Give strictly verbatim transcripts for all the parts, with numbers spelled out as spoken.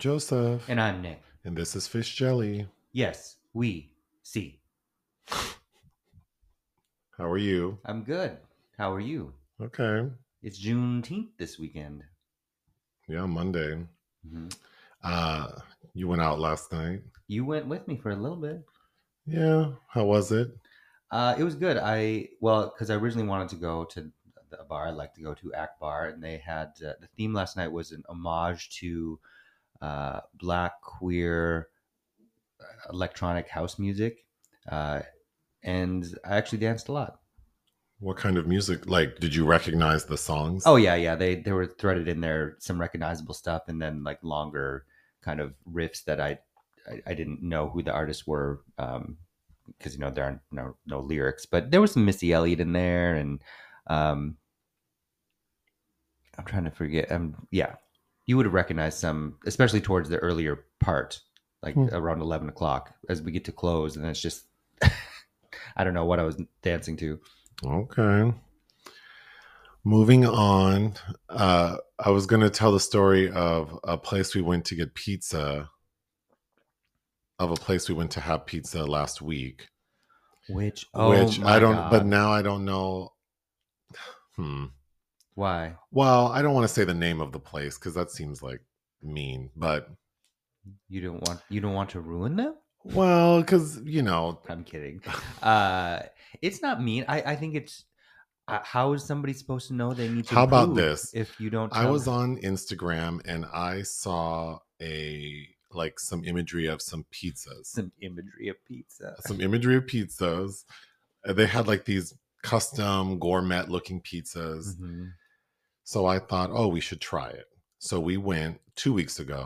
Joseph. And I'm Nick. And this is Fish Jelly. Yes, we see. How are you? I'm good. How are you? Okay. It's Juneteenth this weekend. Yeah, Monday. Mm-hmm. Uh, you went out last night. You went with me for a little bit. Yeah. How was it? Uh, it was good. I well, because I originally wanted to go to a bar I like to go to, Akbar, and they had uh, the theme last night was an homage to uh, Black queer electronic house music, uh, and I actually danced a lot. What kind of music? Like, did you recognize the songs? Oh yeah, yeah. They they were threaded in there, some recognizable stuff, and then like longer kind of riffs that I I, I didn't know who the artists were. Um, Because, you know, there aren't no, no lyrics, but there was some Missy Elliott in there. And um, I'm trying to forget. Um, yeah, you would have recognized some, especially towards the earlier part, like mm. around eleven o'clock as we get to close. And it's just, I don't know what I was dancing to. Okay. Moving on. Uh, I was going to tell the story of a place we went to get pizza. Of a place we went to have pizza last week, which oh which my I don't, God. But now I don't know. Hmm. Why? Well, I don't want to say the name of the place because that seems like mean. But you don't want you don't want to ruin them. Well, because you know, I'm kidding. Uh, it's not mean. I I think it's uh, how is somebody supposed to know they need to? How about this? If you don't, tell I was them? On Instagram and I saw a. like some imagery of some pizzas. Some imagery of pizza. Some imagery of pizzas. They had like these custom gourmet looking pizzas. Mm-hmm. So I thought, oh, we should try it. So we went two weeks ago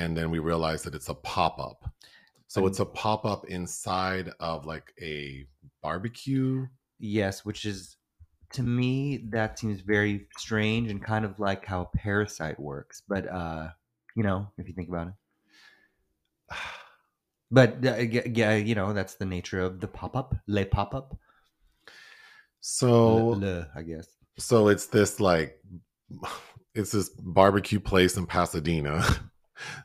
and then we realized that it's a pop-up. So um, it's a pop-up inside of like a barbecue. Yes, which is, to me, that seems very strange and kind of like how Parasite works. But, uh, you know, if you think about it. But uh, yeah, you know, that's the nature of the pop-up, le pop-up. So, le, le, I guess. So it's this like, it's this barbecue place in Pasadena.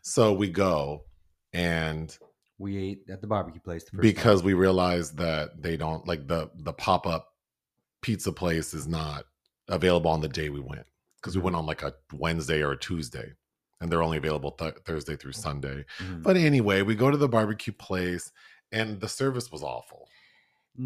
So we go and we ate at the barbecue place the first because time. We realized that they don't like the the pop-up pizza place is not available on the day we went because we went on like a Wednesday or a Tuesday. And they're only available th- Thursday through Sunday. Mm. But anyway, we go to the barbecue place and the service was awful.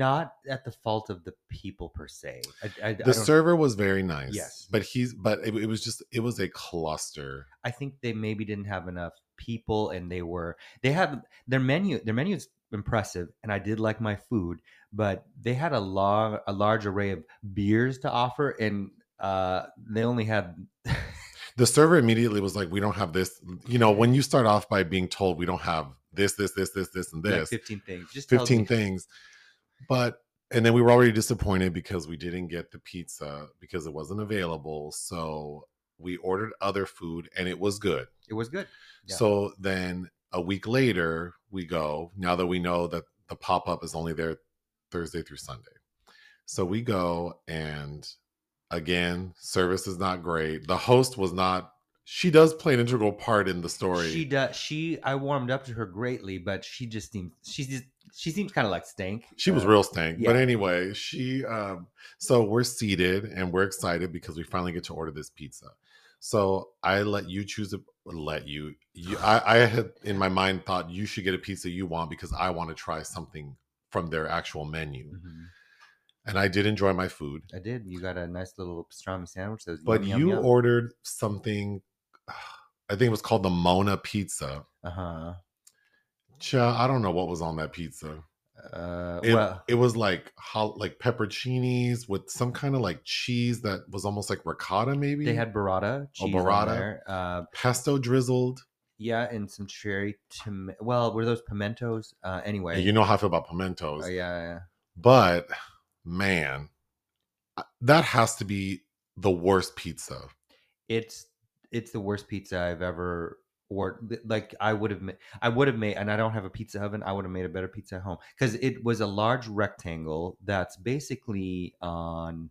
Not at the fault of the people per se. I, I, the I server was very nice. Yes. But he's, but it, it was just, it was a cluster. I think they maybe didn't have enough people and they were, they have their menu, their menu is impressive. And I did like my food, but they had a long, a large array of beers to offer. And uh, they only had... The server immediately was like, we don't have this. You know, when you start off by being told we don't have this, this, this, this, this, and this. Like fifteen things. Just fifteen things. But, and then we were already disappointed because we didn't get the pizza because it wasn't available. So we ordered other food and it was good. It was good. Yeah. So then a week later we go, now that we know that the pop-up is only there Thursday through Sunday. So we go and... Again, service is not great. The host was not... She does play an integral part in the story. She does. She... I warmed up to her greatly, but she just seems... She just, she seems kind of like stank. She uh, was real stank. Yeah. But anyway, she... Um, so we're seated and we're excited because we finally get to order this pizza. So I let you choose... A, let you... you I, I had in my mind thought you should get a pizza you want because I want to try something from their actual menu. Mm-hmm. And I did enjoy my food. I did. You got a nice little pastrami sandwich. That was but yum, you yum, yum. Ordered something, I think it was called the Mona Pizza. Uh-huh. Cha, I don't know what was on that pizza. Uh, it, well, it was like ho- like pepperoncinis with some kind of like cheese that was almost like ricotta maybe. They had burrata. Cheese oh, burrata. On there. Uh, pesto drizzled. Yeah, and some cherry. Tom- well, were those pimentos? Uh, anyway. Yeah, you know how I feel about pimentos. Oh, yeah, yeah. But... Man, that has to be the worst pizza. It's it's the worst pizza I've ever ordered. Like I would have, I would have made, and I don't have a pizza oven. I would have made a better pizza at home because it was a large rectangle that's basically on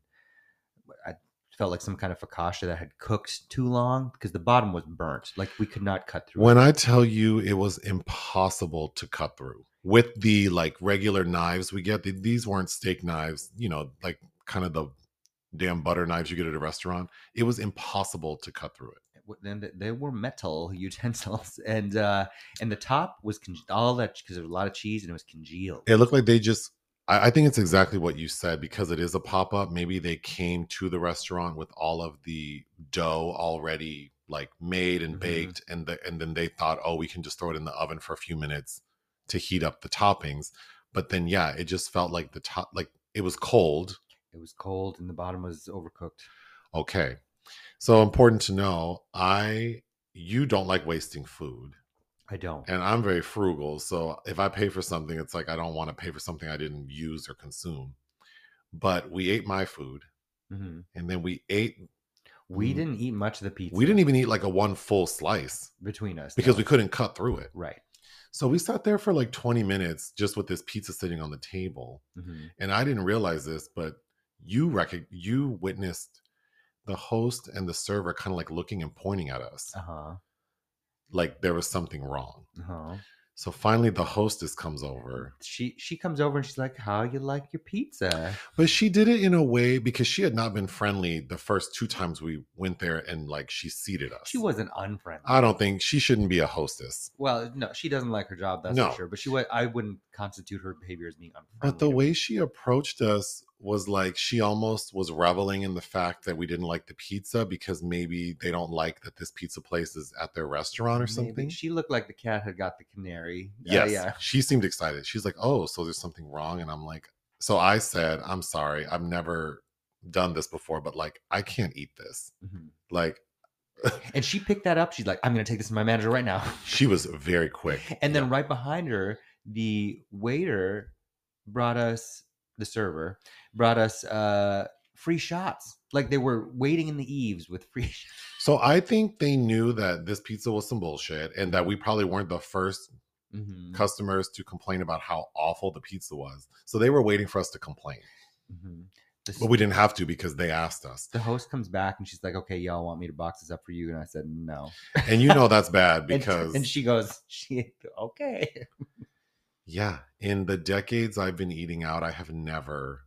felt like some kind of focaccia that had cooked too long because the bottom was burnt. Like we could not cut through. When it. I tell you it was impossible to cut through with the like regular knives we get, the, these weren't steak knives, you know, like kind of the damn butter knives you get at a restaurant. It was impossible to cut through it. Then they were metal utensils, and uh and the top was con- all that because there was a lot of cheese and it was congealed. It looked like they just I, I think it's exactly what you said, because it is a pop-up. Maybe they came to the restaurant with all of the dough already like made and mm-hmm. baked, and the, and then they thought, oh, we can just throw it in the oven for a few minutes to heat up the toppings. But then yeah, it just felt like the top, like it was cold it was cold and the bottom was overcooked. Okay. So important to know, I, you don't like wasting food. I don't. And I'm very frugal. So if I pay for something, it's like, I don't want to pay for something I didn't use or consume. But we ate my food mm-hmm. and then we ate. We mm, didn't eat much of the pizza. We didn't even eat like a one full slice between us because no. we couldn't cut through it. Right. So we sat there for like twenty minutes just with this pizza sitting on the table. Mm-hmm. And I didn't realize this, but you rec- you witnessed the host and the server kind of like looking and pointing at us uh-huh. like there was something wrong. Uh-huh. So finally the hostess comes over. She she comes over and she's like, how you like your pizza? But she did it in a way because she had not been friendly the first two times we went there, and like she seated us. She wasn't unfriendly. I don't think she shouldn't be a hostess. Well, no, she doesn't like her job, that's no. for sure. But she was, I wouldn't constitute her behavior as being unfriendly. But the way she approached us was like she almost was reveling in the fact that we didn't like the pizza because maybe they don't like that this pizza place is at their restaurant or maybe. Something. She looked like the cat had got the canary. Yes. Uh, yeah. She seemed excited. She's like, oh, so there's something wrong. And I'm like, so I said, I'm sorry. I've never done this before, but like, I can't eat this. Mm-hmm. Like, and she picked that up. She's like, I'm going to take this to my manager right now. She was very quick. And then yeah. right behind her, the waiter brought us the server brought us uh free shots. Like they were waiting in the eaves with free shots. So I think they knew that this pizza was some bullshit and that we probably weren't the first mm-hmm. customers to complain about how awful the pizza was. So they were waiting for us to complain. Mm-hmm. The, but we didn't have to because they asked us. The host comes back and she's like, okay, y'all want me to box this up for you? And I said, no. And you know that's bad because... and, and she goes, she, okay. Yeah. In the decades I've been eating out, I have never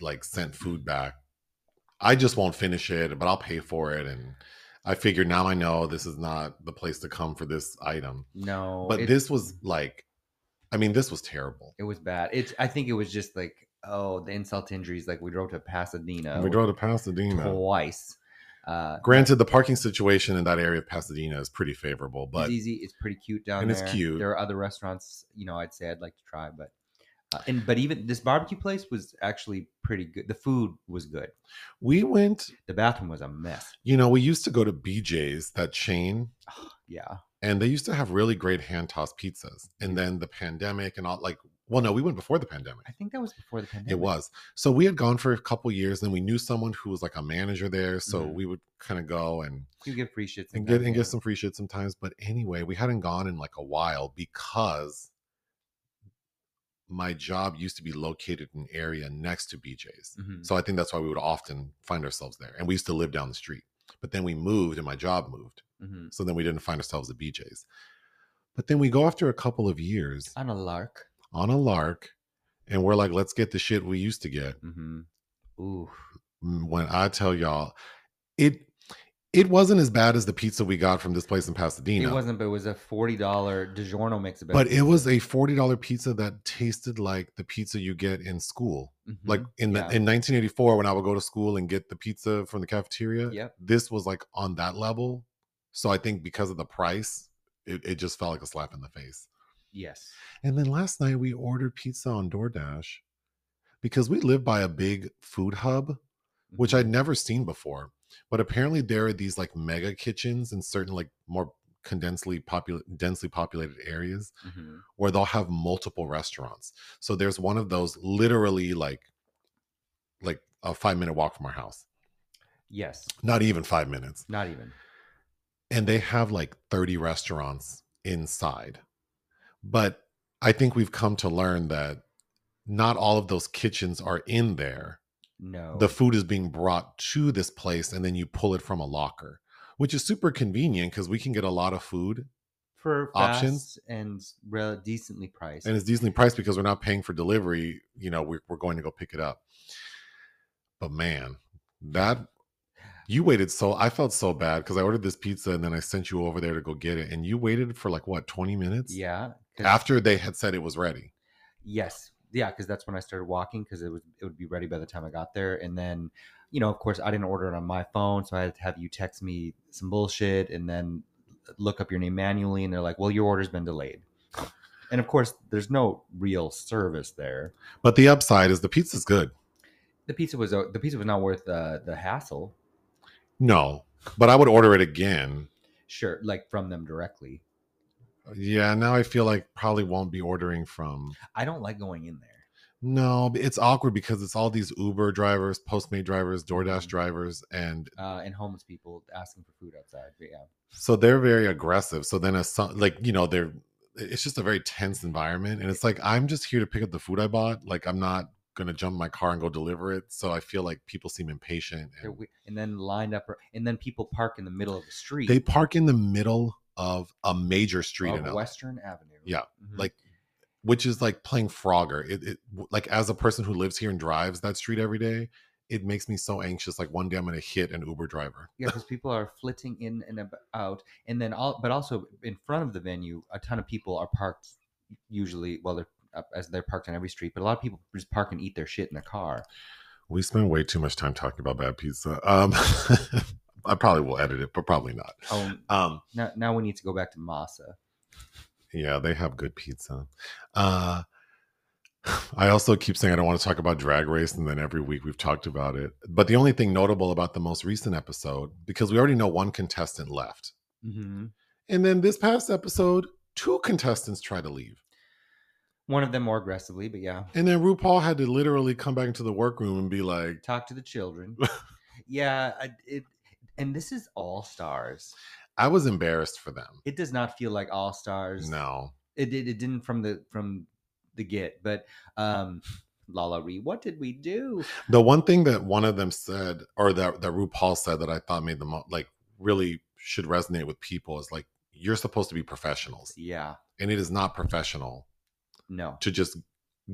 like sent food back. I just won't finish it, but I'll pay for it. And I figure now I know this is not the place to come for this item. No. But it, this was like, I mean, this was terrible. It was bad. It's, I think it was just like, oh, the insult to injuries. Like we drove to Pasadena. We drove to Pasadena. Twice. Uh, Granted, the parking situation in that area of Pasadena is pretty favorable, but it's easy. It's pretty cute down and there. And it's cute. There are other restaurants, you know, I'd say I'd like to try, but uh, and but even this barbecue place was actually pretty good. The food was good. We went. The bathroom was a mess. You know, we used to go to B J's, that chain. Oh, yeah. And they used to have really great hand-tossed pizzas. And then the pandemic and all, like, well, no, we went before the pandemic. I think that was before the pandemic. It was. So we had gone for a couple years, and we knew someone who was like a manager there. So mm-hmm. we would kind of go and you get free shit and get and get some free shit sometimes. But anyway, we hadn't gone in like a while because my job used to be located in an area next to B J's. Mm-hmm. So I think that's why we would often find ourselves there. And we used to live down the street. But then we moved, and my job moved. Mm-hmm. So then we didn't find ourselves at B J's. But then we go after a couple of years on a lark. On a lark, and we're like, let's get the shit we used to get. Mm-hmm. Ooh. When I tell y'all, it it wasn't as bad as the pizza we got from this place in Pasadena. It wasn't, but it was a forty dollar DiGiorno mix. But pizza. It was a forty dollar pizza that tasted like the pizza you get in school. Mm-hmm. Like in, yeah. the, in nineteen eighty-four, when I would go to school and get the pizza from the cafeteria, yep. this was like on that level. So I think because of the price, it, it just felt like a slap in the face. Yes. And then last night we ordered pizza on DoorDash because we live by a big food hub, which I'd never seen before. But apparently there are these like mega kitchens in certain like more condensely popul- densely populated areas mm-hmm. where they'll have multiple restaurants. So there's one of those literally like like a five minute walk from our house. Yes. Not even five minutes. Not even. And they have like thirty restaurants inside. But I think we've come to learn that not all of those kitchens are in there. No. The food is being brought to this place and then you pull it from a locker, which is super convenient because we can get a lot of food for fast options and re- decently priced. And it's decently priced because we're not paying for delivery. You know, we're, we're going to go pick it up. But man, that you waited so I felt so bad because I ordered this pizza and then I sent you over there to go get it. And you waited for like, what, twenty minutes? Yeah. After they had said it was ready. Yes. Yeah, because that's when I started walking, because it would it would be ready by the time I got there. And then, you know, of course, I didn't order it on my phone, so I had to have you text me some bullshit and then look up your name manually. And they're like, well, your order's been delayed. And of course, there's no real service there. But the upside is the pizza's good. The pizza was the pizza was not worth uh, the hassle. No, but I would order it again. Sure, like from them directly. Yeah, now I feel like probably won't be ordering from. I don't like going in there. No, it's awkward because it's all these Uber drivers, Postmate drivers, DoorDash drivers, and uh, and homeless people asking for food outside. But yeah, so they're very aggressive. So then, a like you know, they're it's just a very tense environment, and it's like I'm just here to pick up the food I bought. Like I'm not gonna jump in my car and go deliver it. So I feel like people seem impatient, and, and then lined up, and then people park in the middle of the street. They park in the middle of a major street in Western Avenue. Yeah. Mm-hmm. Like, which is like playing Frogger. It, it like as a person who lives here and drives that street every day, it makes me so anxious. Like one day I'm going to hit an Uber driver. Yeah. Because people are flitting in and out. And then all, but also in front of the venue, a ton of people are parked usually, well, they're uh, as they're parked on every street, but a lot of people just park and eat their shit in their car. We spend way too much time talking about bad pizza. Um, I probably will edit it, but probably not. Oh, um, now, now we need to go back to Masa. Yeah, they have good pizza. Uh, I also keep saying I don't want to talk about Drag Race, and then every week we've talked about it. But the only thing notable about the most recent episode, because we already know one contestant left. Mm-hmm. And then this past episode, two contestants tried to leave. One of them more aggressively, but yeah. And then RuPaul had to literally come back into the workroom and be like... Talk to the children. Yeah, I, it... And this is All Stars. I was embarrassed for them. It does not feel like All Stars. No, it it, it didn't from the from the get. But um, Lala Ri, what did we do? The one thing that one of them said, or that that RuPaul said, that I thought made them like really should resonate with people is like, you're supposed to be professionals. Yeah, and it is not professional. No, to just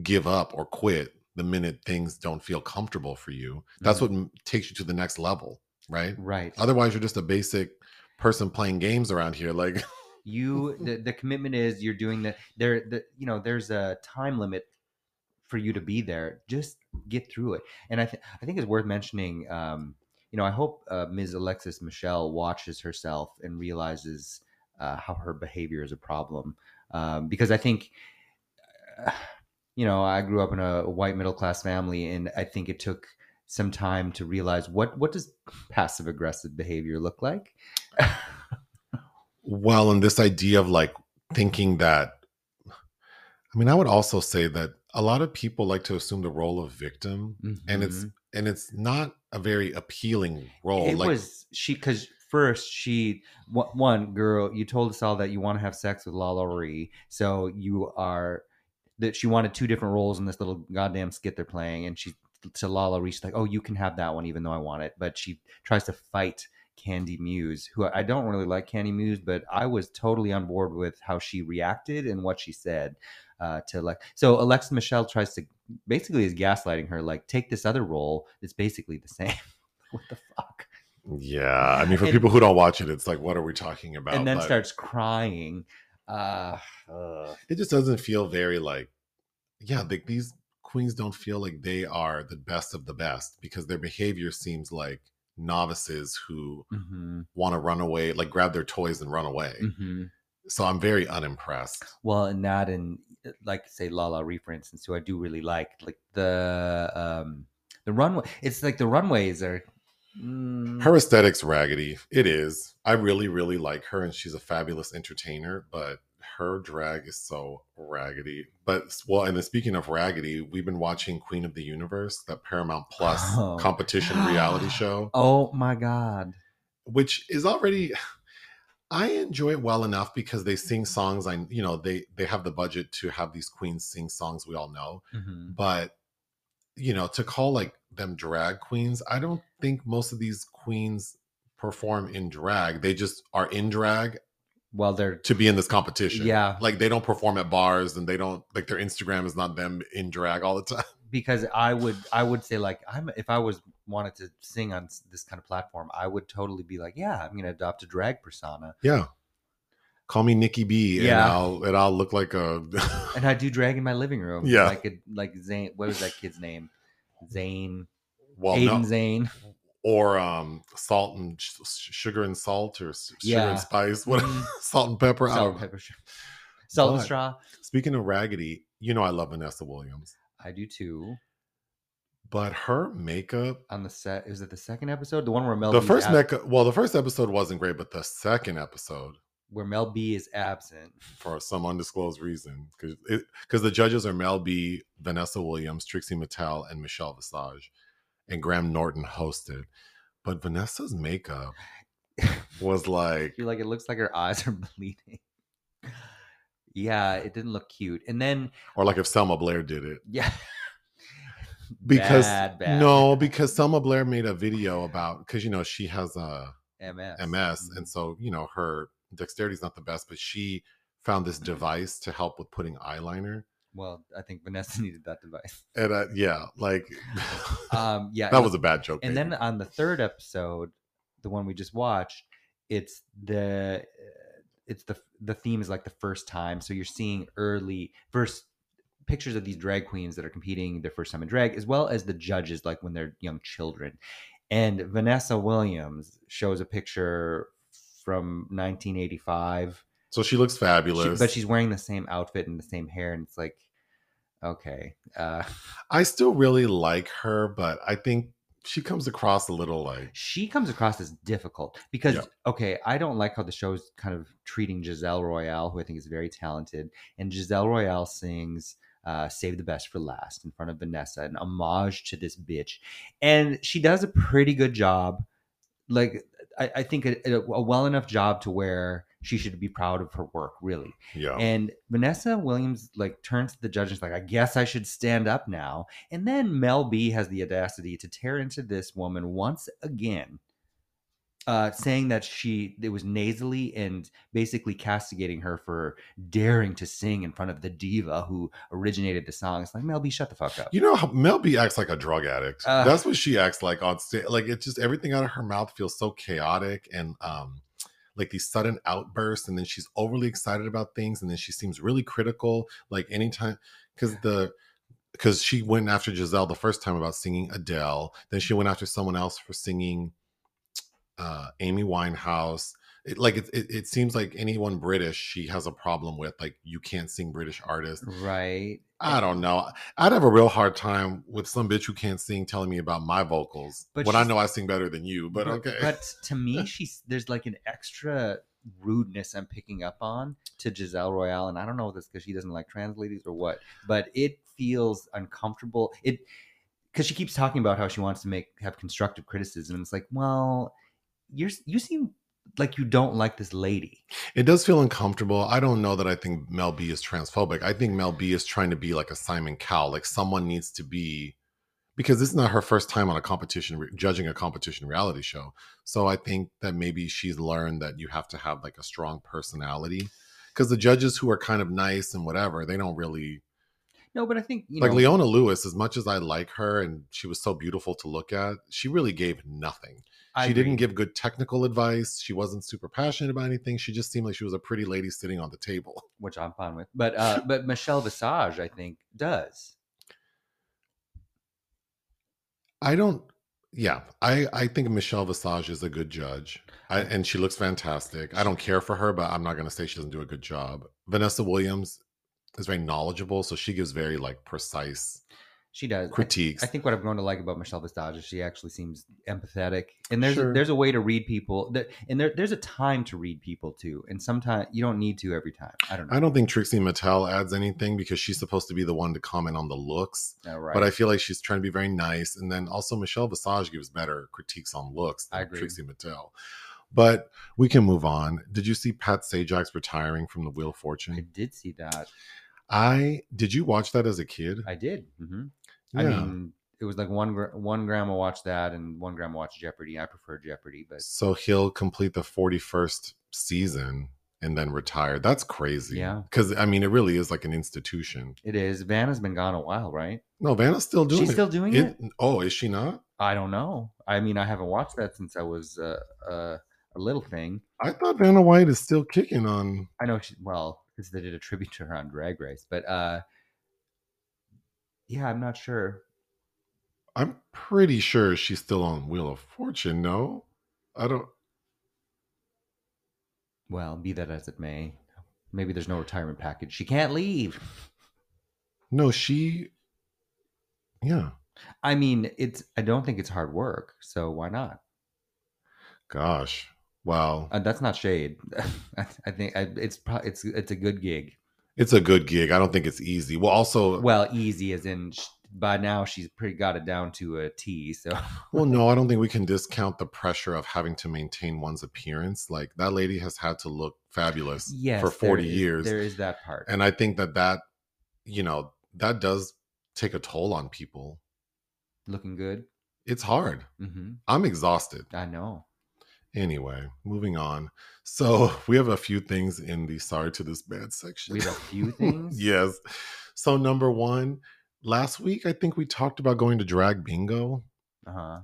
give up or quit the minute things don't feel comfortable for you. That's mm-hmm. what takes you to the next level. Right. Right. Otherwise, you're just a basic person playing games around here. Like you, the, the commitment is you're doing the there. The, you know, there's a time limit for you to be there. Just get through it. And I think I think it's worth mentioning. Um, you know, I hope uh, Miz Alexis Michelle watches herself and realizes uh, how her behavior is a problem. Um, because I think, uh, you know, I grew up in a, a white middle class family, and I think it took some time to realize what what does passive aggressive behavior look like. Well, and this idea of like thinking that, I mean, I would also say that a lot of people like to assume the role of victim, mm-hmm. and it's and it's not a very appealing role. It like, was she because first she one girl you told us all that you want to have sex with Lala Ri, so you are that she wanted two different roles in this little goddamn skit they're playing, and she. To Lala Ri, like, oh, you can have that one even though I want it. But she tries to fight Candy Muse, who I don't really like Candy Muse, but I was totally on board with how she reacted and what she said uh, to like. So Alexis Michelle tries to basically is gaslighting her, like, take this other role. It's basically the same. What the fuck? Yeah. I mean, for and, people who don't watch it, it's like, what are we talking about? And then like, starts crying. Uh, uh, it just doesn't feel very like, yeah, like these queens don't feel like they are the best of the best because their behavior seems like novices who mm-hmm. want to run away, like grab their toys and run away. Mm-hmm. So I'm very unimpressed. Well, and not in like say Lala Ri, for instance, who I do really like, like the um, the runway. It's like the runways are. Mm. Her aesthetic's raggedy. It is. I really, really like her, and she's a fabulous entertainer, but. Her drag is so raggedy. But well, and then speaking of raggedy, we've been watching Queen of the Universe, that Paramount Plus oh. competition reality show. Oh my God. Which is already, I enjoy it well enough because they sing songs. I, you know, they, they have the budget to have these queens sing songs we all know, mm-hmm. but you know, to call like them drag queens, I don't think most of these queens perform in drag. They just are in drag. Well, they're to be in this competition. Yeah. Like they don't perform at bars and they don't, like their Instagram is not them in drag all the time. Because I would, I would say like, I'm, if I was wanted to sing on this kind of platform, I would totally be like, yeah, I'm going to adopt a drag persona. Yeah. Call me Nikki B, and yeah. I'll and I'll look like a. And I do drag in my living room. Yeah, like a, like Zane. What was that kid's name? Zane. Well, Aiden no. Zane. Or um, salt and sh- sugar and salt, or sugar yeah. and spice. What salt and pepper? Salt and pepper. Salt but, and straw. Speaking of raggedy, you know I love Vanessa Williams. I do too. But her makeup on the set, is it the second episode? The one where Mel. The B's first makeup. Ab- well, the first episode wasn't great, but the second episode. Where Mel B is absent for some undisclosed reason, because because the judges are Mel B, Vanessa Williams, Trixie Mattel, and Michelle Visage, and Graham Norton hosted. But Vanessa's makeup was like, you're like, it looks like her eyes are bleeding. Yeah, it didn't look cute. And then, or like if Selma Blair did it, yeah, because bad, bad. no, because Selma Blair made a video about, because you know she has a M S, M S, and so you know her. Dexterity is not the best, but she found this device to help with putting eyeliner. Well, I think Vanessa needed that device. And uh, yeah, like um, yeah, that was a bad joke. And maybe. Then on the third episode, the one we just watched, it's the it's the the theme is like the first time, so you're seeing early first pictures of these drag queens that are competing their first time in drag, as well as the judges like when they're young children. And Vanessa Williams shows a picture from nineteen eighty-five, so she looks fabulous, she, but she's wearing the same outfit and the same hair, and it's like, okay, uh I still really like her, but I think she comes across a little like she comes across as difficult because yeah. okay, I don't like how the show's kind of treating Giselle Royale, who I think is very talented, and Giselle Royale sings Uh, Save the Best for Last in front of Vanessa, an homage to this bitch, and she does a pretty good job. Like I, I think a, a well enough job to where she should be proud of her work, really. Yeah. And Vanessa Williams like turns to the judges like, I guess I should stand up now. And then Mel B has the audacity to tear into this woman once again, uh, saying that she it was nasally and basically castigating her for daring to sing in front of the diva who originated the song. It's like, Mel B, shut the fuck up. You know, Mel B acts like a drug addict. Uh, That's what she acts like on stage. Like, it's just everything out of her mouth feels so chaotic and um, like these sudden outbursts. And then she's overly excited about things. And then she seems really critical. Like anytime, because the... because she went after Giselle the first time about singing Adele. Then she went after someone else for singing... uh Amy Winehouse. It, like it, it it seems like anyone British she has a problem with, like you can't sing British artists, right? I don't know, I'd have a real hard time with some bitch who can't sing telling me about my vocals but when I know I sing better than you, but, but okay but to me she's there's like an extra rudeness I'm picking up on to Giselle Royale, and I don't know if that's because she doesn't like trans ladies or what, but it feels uncomfortable it because she keeps talking about how she wants to make have constructive criticism, and it's like, well, You're, you seem like you don't like this lady. It does feel uncomfortable. I don't know that I think Mel B is transphobic. I think Mel B is trying to be like a Simon Cowell. Like someone needs to be, because this is not her first time on a competition, judging a competition reality show. So I think that maybe she's learned that you have to have like a strong personality, because the judges who are kind of nice and whatever, they don't really. No, but I think, you like know, Leona Lewis, as much as I like her and she was so beautiful to look at, she really gave nothing. I she agree. Didn't give good technical advice. She wasn't super passionate about anything. She just seemed like she was a pretty lady sitting on the table, which I'm fine with. But uh, but Michelle Visage, I think, does. I don't. Yeah, I, I think Michelle Visage is a good judge, I, and she looks fantastic. I don't care for her, but I'm not going to say she doesn't do a good job. Vanessa Williams is very knowledgeable, so she gives very like precise she does critiques. I, th- I think what I've grown to like about Michelle Visage is she actually seems empathetic, and there's sure. a, there's a way to read people that, and there, there's a time to read people too, and sometimes you don't need to every time. I don't know. I don't think Trixie Mattel adds anything because she's supposed to be the one to comment on the looks. Oh, right. But I feel like she's trying to be very nice, and then also Michelle Visage gives better critiques on looks than I agree. Trixie Mattel. But we can move on. Did you see Pat Sajak's retiring from the Wheel of Fortune? I did see that. I did you watch that as a kid? I did. Mm-hmm. Yeah. I mean, it was like one one grandma watched that and one grandma watched Jeopardy. I prefer Jeopardy, but so he'll complete the forty-first season and then retire. That's crazy. Yeah, because I mean, it really is like an institution. It is. Vanna's been gone a while, right? No, Vanna's still doing. She's it. still doing it, it. Oh, is she not? I don't know. I mean, I haven't watched that since I was uh, uh, a little thing. I thought Vanna White is still kicking on. I know. She, well, because they did a tribute to her on Drag Race, but uh, yeah, I'm not sure. I'm pretty sure she's still on Wheel of Fortune. No, I don't. Well, be that as it may, maybe there's no retirement package. She can't leave. No, she. Yeah. I mean, it's. I don't think it's hard work, so why not? Gosh, wow. Uh, that's not shade. I, I think I, it's probably it's it's a good gig. It's a good gig. I don't think it's easy. Well, also, well, easy as in. Sh- By now, she's pretty got it down to a T. So, well, no, I don't think we can discount the pressure of having to maintain one's appearance. Like that lady has had to look fabulous yes, for forty there is, years. There is that part, and I think that that you know that does take a toll on people. Looking good, it's hard. Mm-hmm. I'm exhausted. I know. Anyway, moving on. So we have a few things in the sorry to this bad section. We have a few things. Yes. So number one. Last week, I think we talked about going to drag bingo, uh-huh.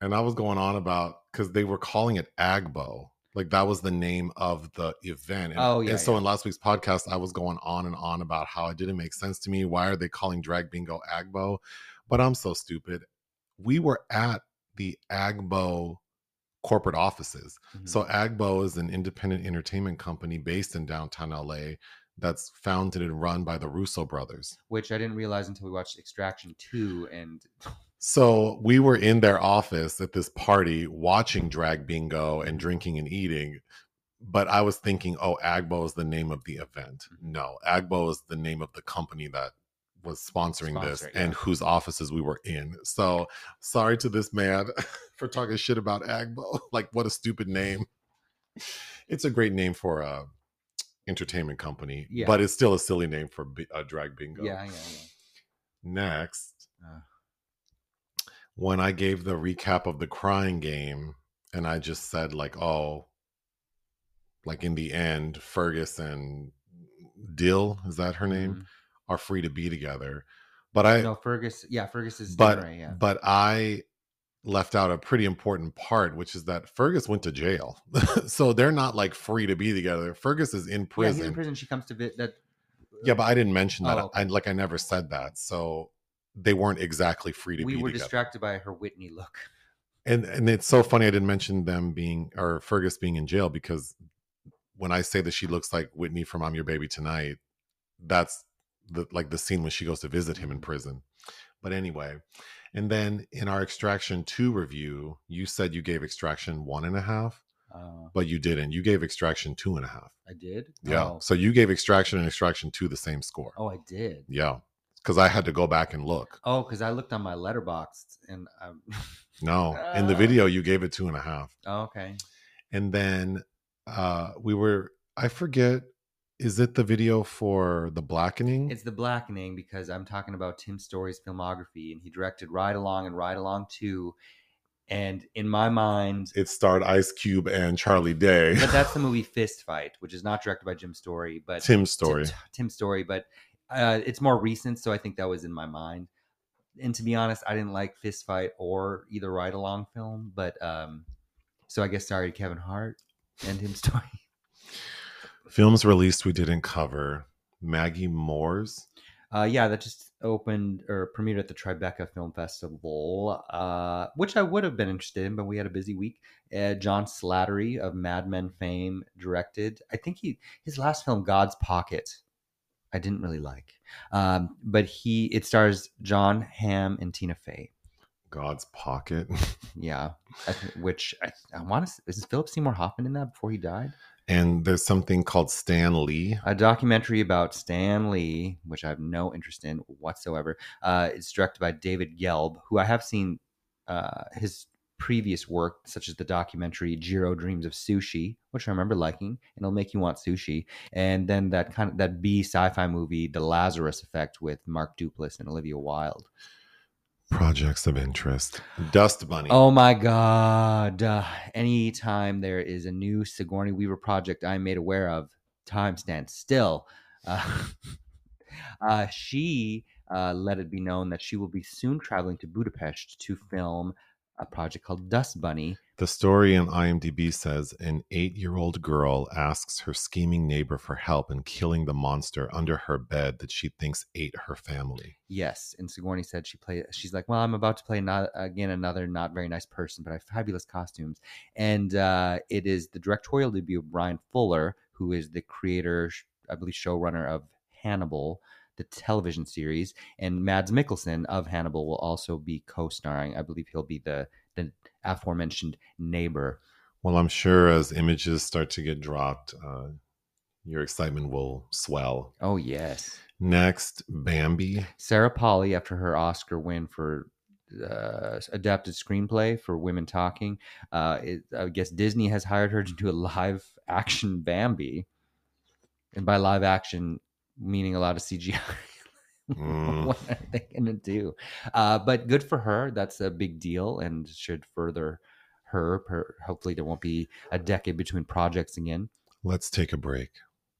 and I was going on about because they were calling it Agbo, like that was the name of the event. And, oh yeah. And so yeah. in last week's podcast, I was going on and on about how it didn't make sense to me. Why are they calling drag bingo Agbo? But I'm so stupid. We were at the Agbo corporate offices. Mm-hmm. So Agbo is an independent entertainment company based in downtown L A. That's founded and run by the Russo brothers. Which I didn't realize until we watched Extraction Two. And so we were in their office at this party watching drag bingo and drinking and eating. But I was thinking, oh, Agbo is the name of the event. No, Agbo is the name of the company that was sponsoring, sponsoring this yeah. and whose offices we were in. So sorry to this man for talking shit about Agbo. Like, what a stupid name. It's a great name for a... entertainment company, yeah. but it's still a silly name for b- a drag bingo. Yeah, yeah, yeah. Next, uh. when I gave the recap of the crying game, and I just said like, oh, like in the end, Fergus and Dill, is that her name, mm-hmm. are free to be together. But I no Fergus, yeah, Fergus is but different, yeah. But I left out a pretty important part, which is that Fergus went to jail. So they're not like free to be together. Fergus is in prison. Yeah, he's in prison. She comes to vi- that. Yeah, but I didn't mention that. Oh, okay. I like I never said that. So they weren't exactly free to we be together. We were distracted by her Whitney look. And and it's so funny I didn't mention them being or Fergus being in jail, because when I say that she looks like Whitney from I'm Your Baby Tonight, that's the like the scene when she goes to visit him in prison. But anyway. And then in our Extraction two review, you said you gave Extraction one and a half, uh, but you didn't. You gave Extraction two and a half. I did? Yeah. Oh. So you gave Extraction and Extraction two the same score. Oh, I did? Yeah. Because I had to go back and look. Oh, because I looked on my Letterboxd and I... No. Uh... In the video, you gave it two and a half. Oh, okay. And then uh, we were, I forget... Is it the video for The Blackening? It's The Blackening because I'm talking about Tim Story's filmography, and he directed Ride Along and Ride Along two. And in my mind... It starred Ice Cube and Charlie Day. But that's the movie Fist Fight, which is not directed by Jim Story, but... Tim Story. Tim, Tim Story, but uh, it's more recent, so I think that was in my mind. And to be honest, I didn't like Fist Fight or either Ride Along film, but... Um, so I guess sorry to Kevin Hart and Tim Story. Films released we didn't cover. Maggie Moore's. Uh, yeah, that just opened or premiered at the Tribeca Film Festival, uh, which I would have been interested in, but we had a busy week. Uh, John Slattery of Mad Men fame directed. I think he his last film, God's Pocket, I didn't really like. Um, but he it stars John Hamm and Tina Fey. God's Pocket? Yeah, I th- which I, I want to... Is Philip Seymour Hoffman in that before he died? And there's something called Stan Lee. A documentary about Stan Lee, which I have no interest in whatsoever. Uh, it's directed by David Gelb, who I have seen uh, his previous work, such as the documentary Jiro Dreams of Sushi, which I remember liking, and it'll make you want sushi. And then that kind of that B sci-fi movie, The Lazarus Effect, with Mark Duplass and Olivia Wilde. Projects of interest. Dust Bunny. Oh my God. Uh, anytime there is a new Sigourney Weaver project I'm made aware of, time stands still. Uh, uh, she uh, let it be known that she will be soon traveling to Budapest to film a project called Dust Bunny. The story on IMDb says an eight-year-old girl asks her scheming neighbor for help in killing the monster under her bed that she thinks ate her family. Yes, and Sigourney said she played. She's like, well, I'm about to play not again another not very nice person, but I have fabulous costumes. And uh, it is the directorial debut of Brian Fuller, who is the creator, I believe, showrunner of Hannibal, the television series, and Mads Mikkelsen of Hannibal will also be co-starring. I believe he'll be the the aforementioned neighbor. Well, I'm sure as images start to get dropped, uh, your excitement will swell. Oh, yes. Next, Bambi. Sarah Polley, after her Oscar win for uh, adapted screenplay for Women Talking, uh, it, I guess Disney has hired her to do a live action Bambi. And by live action, meaning a lot of C G I. Mm. What are they gonna do? Uh, but good for her. That's a big deal and should further her. her. Hopefully there won't be a decade between projects again. Let's take a break.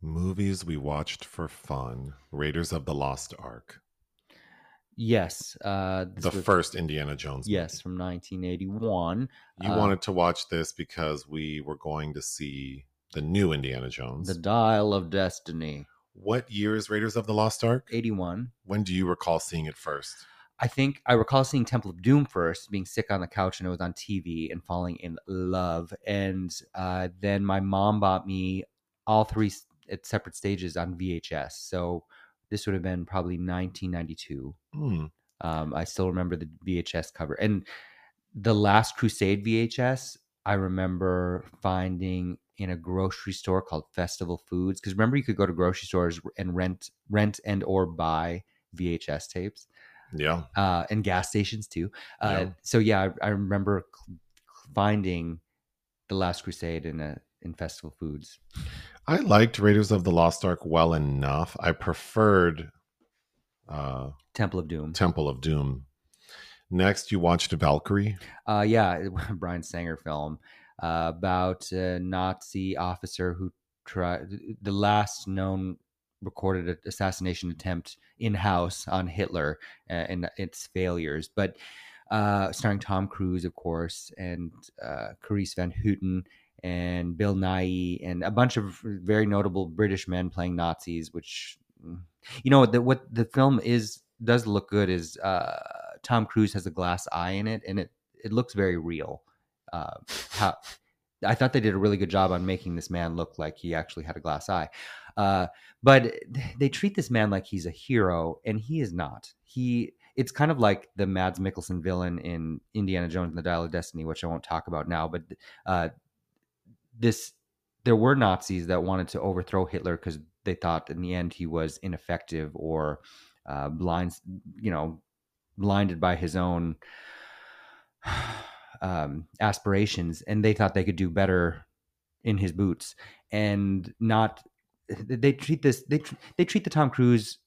Movies we watched for fun. Raiders of the Lost Ark. Yes. Uh, the was, first Indiana Jones movie. Yes, from nineteen eighty-one. You uh, wanted to watch this because we were going to see the new Indiana Jones. The Dial of Destiny. What year is Raiders of the Lost Ark? eighty-one. When do you recall seeing it first? I think I recall seeing Temple of Doom first, being sick on the couch, and it was on T V, and falling in love. And uh, then my mom bought me all three at separate stages on V H S. So this would have been probably nineteen ninety-two. Mm. Um, I still remember the V H S cover. And the Last Crusade V H S, I remember finding in a grocery store called Festival Foods. Because remember, you could go to grocery stores and rent rent and or buy V H S tapes. Yeah. Uh, and gas stations too. Uh, yeah. So yeah, I, I remember cl- finding The Last Crusade in a in Festival Foods. I liked Raiders of the Lost Ark well enough. I preferred uh, Temple of Doom. Temple of Doom. Next, you watched Valkyrie. Uh, yeah, Bryan Singer film uh, about a Nazi officer who tried the last known recorded assassination attempt in-house on Hitler and its failures. But uh, starring Tom Cruise, of course, and uh, Carice Van Houten, and Bill Nighy, and a bunch of very notable British men playing Nazis, which, you know, the, what the film is does look good is uh, Tom Cruise has a glass eye in it, and it, it looks very real. Uh, how, I thought they did a really good job on making this man look like he actually had a glass eye. Uh, but they treat this man like he's a hero, and he is not. He... It's kind of like the Mads Mikkelsen villain in Indiana Jones and the Dial of Destiny, which I won't talk about now, but... Uh, This, there were Nazis that wanted to overthrow Hitler because they thought in the end he was ineffective or uh, blind, you know, blinded by his own um, aspirations, and they thought they could do better in his boots. And not, they treat this, they they treat the Tom Cruise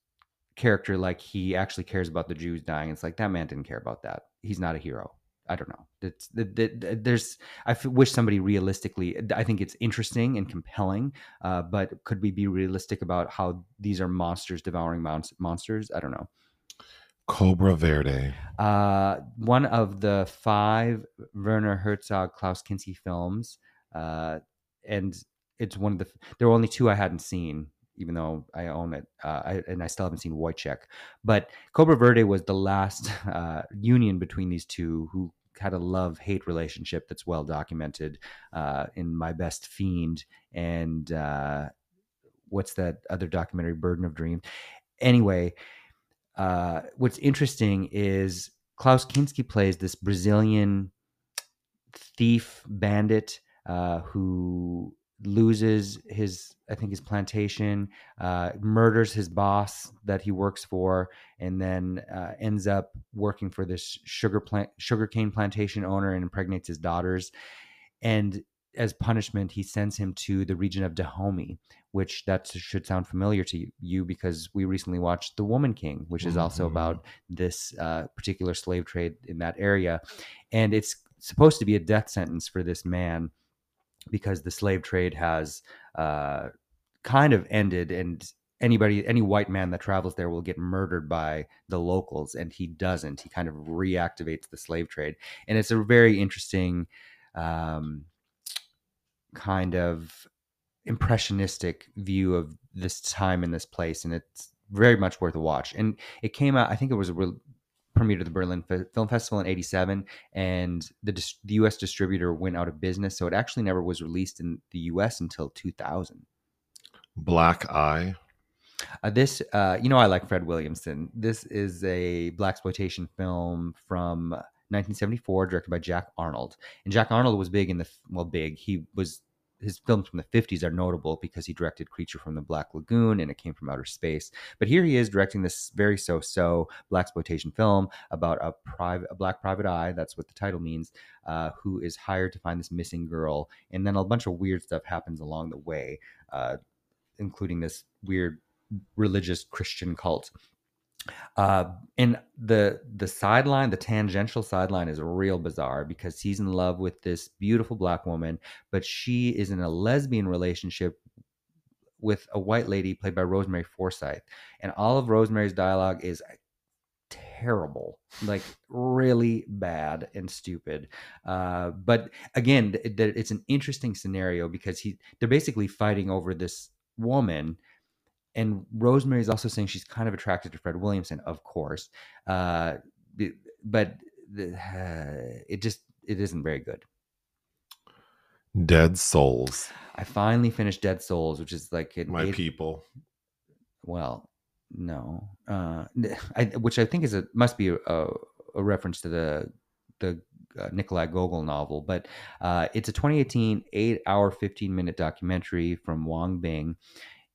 character like he actually cares about the Jews dying. It's like, that man didn't care about that. He's not a hero. I don't know. It's, there's. I wish somebody realistically. I think it's interesting and compelling, uh, but could we be realistic about how these are monsters devouring monsters? I don't know. Cobra Verde. Uh, one of the five Werner Herzog Klaus Kinski films, uh, and it's one of the. There were only two I hadn't seen, even though I own it, uh, I, and I still haven't seen Wojciech. But Cobra Verde was the last uh, union between these two who had a love-hate relationship that's well documented uh, in My Best Fiend and uh, what's that other documentary, Burden of Dreams. Anyway, uh, what's interesting is Klaus Kinski plays this Brazilian thief bandit uh, who loses his, I think, his plantation, uh, murders his boss that he works for, and then uh, ends up working for this sugar plant, sugarcane plantation owner, and impregnates his daughters. And as punishment, he sends him to the region of Dahomey, which that should sound familiar to you because we recently watched The Woman King, which is mm-hmm. also about this uh, particular slave trade in that area. And it's supposed to be a death sentence for this man because the slave trade has uh, kind of ended, and anybody, any white man that travels there will get murdered by the locals, and he doesn't. He kind of reactivates the slave trade. And it's a very interesting um kind of impressionistic view of this time in this place, and it's very much worth a watch. And it came out, I think it was re- premiered at the Berlin F- Film Festival in eighty-seven, and the, dis- the U S distributor went out of business, so it actually never was released in the U S until two thousand. Black Eye. Uh, this, uh, you know, I like Fred Williamson. This is a blaxploitation film from nineteen seventy-four, directed by Jack Arnold. And Jack Arnold was big in the, well, big, he was, his films from the fifties are notable because he directed Creature from the Black Lagoon and It Came from Outer Space. But here he is directing this very so-so blaxploitation film about a private, a black private eye, that's what the title means, uh, who is hired to find this missing girl. And then a bunch of weird stuff happens along the way, uh, including this weird religious Christian cult. Uh, and the the sideline, the tangential sideline is real bizarre because he's in love with this beautiful black woman, but she is in a lesbian relationship with a white lady played by Rosemary Forsyth. And all of Rosemary's dialogue is terrible, like really bad and stupid. Uh, but again, th- th- it's an interesting scenario because he they're basically fighting over this woman. And Rosemary is also saying she's kind of attracted to Fred Williamson, of course, uh, but the, uh, it just it isn't very good. Dead Souls. I finally finished Dead Souls, which is like an my eighth, people. Well, no, uh, I, which I think is a must be a, a reference to the the uh, Nikolai Gogol novel, but uh, it's a twenty eighteen eight-hour, fifteen-minute documentary from Wang Bing,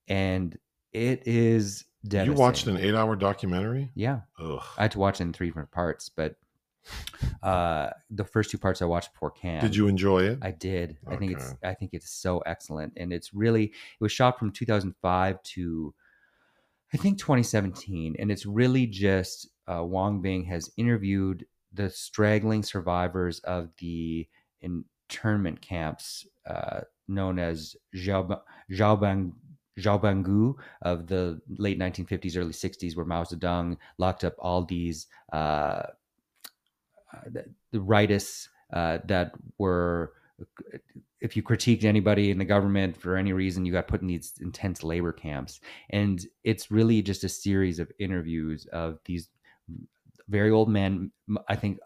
and it is devastating. You watched an eight-hour documentary? Yeah. Ugh. I had to watch it in three different parts, but uh, the first two parts I watched before Cannes. Did you enjoy it? I did. Okay. I think it's. I think it's so excellent, and it's really. It was shot from two thousand five to, I think, twenty seventeen, and it's really just uh, Wang Bing has interviewed the straggling survivors of the internment camps uh, known as Zhaobang. Zhaobang Zhaobangu of the late nineteen fifties, early sixties, where Mao Zedong locked up all these uh, the, the rightists uh, that were, if you critiqued anybody in the government for any reason, you got put in these intense labor camps. And it's really just a series of interviews of these very old men, I think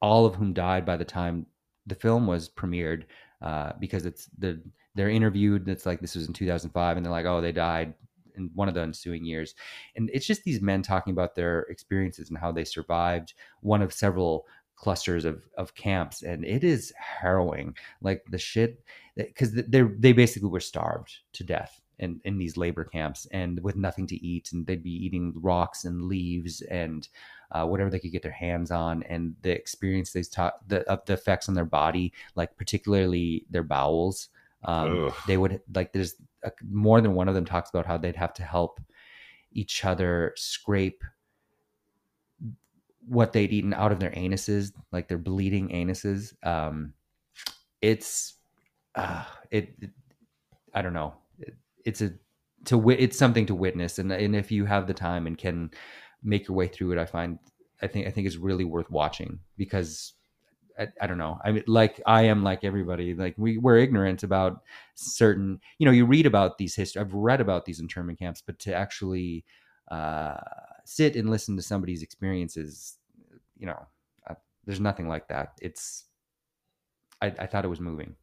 all of whom died by the time the film was premiered, uh, because it's the... They're interviewed. It's like, this was in two thousand five, and they're like, oh, they died in one of the ensuing years. And it's just these men talking about their experiences and how they survived one of several clusters of, of camps. And it is harrowing, like the shit, because they they basically were starved to death in, in these labor camps and with nothing to eat. And they'd be eating rocks and leaves and uh, whatever they could get their hands on. And the experience they taught, the, of the effects on their body, like particularly their bowels. Um, they would like there's a, more than one of them talks about how they'd have to help each other scrape what they'd eaten out of their anuses, like their bleeding anuses. Um, it's uh, it, it. I don't know. It, it's a to it's something to witness, and and if you have the time and can make your way through it, I find I think I think it's really worth watching because. I, I don't know. I mean, like I am like everybody, like we we're ignorant about certain, you know, you read about these history. I've read about these internment camps, but to actually uh, sit and listen to somebody's experiences, you know, uh, there's nothing like that. It's, I, I thought it was moving.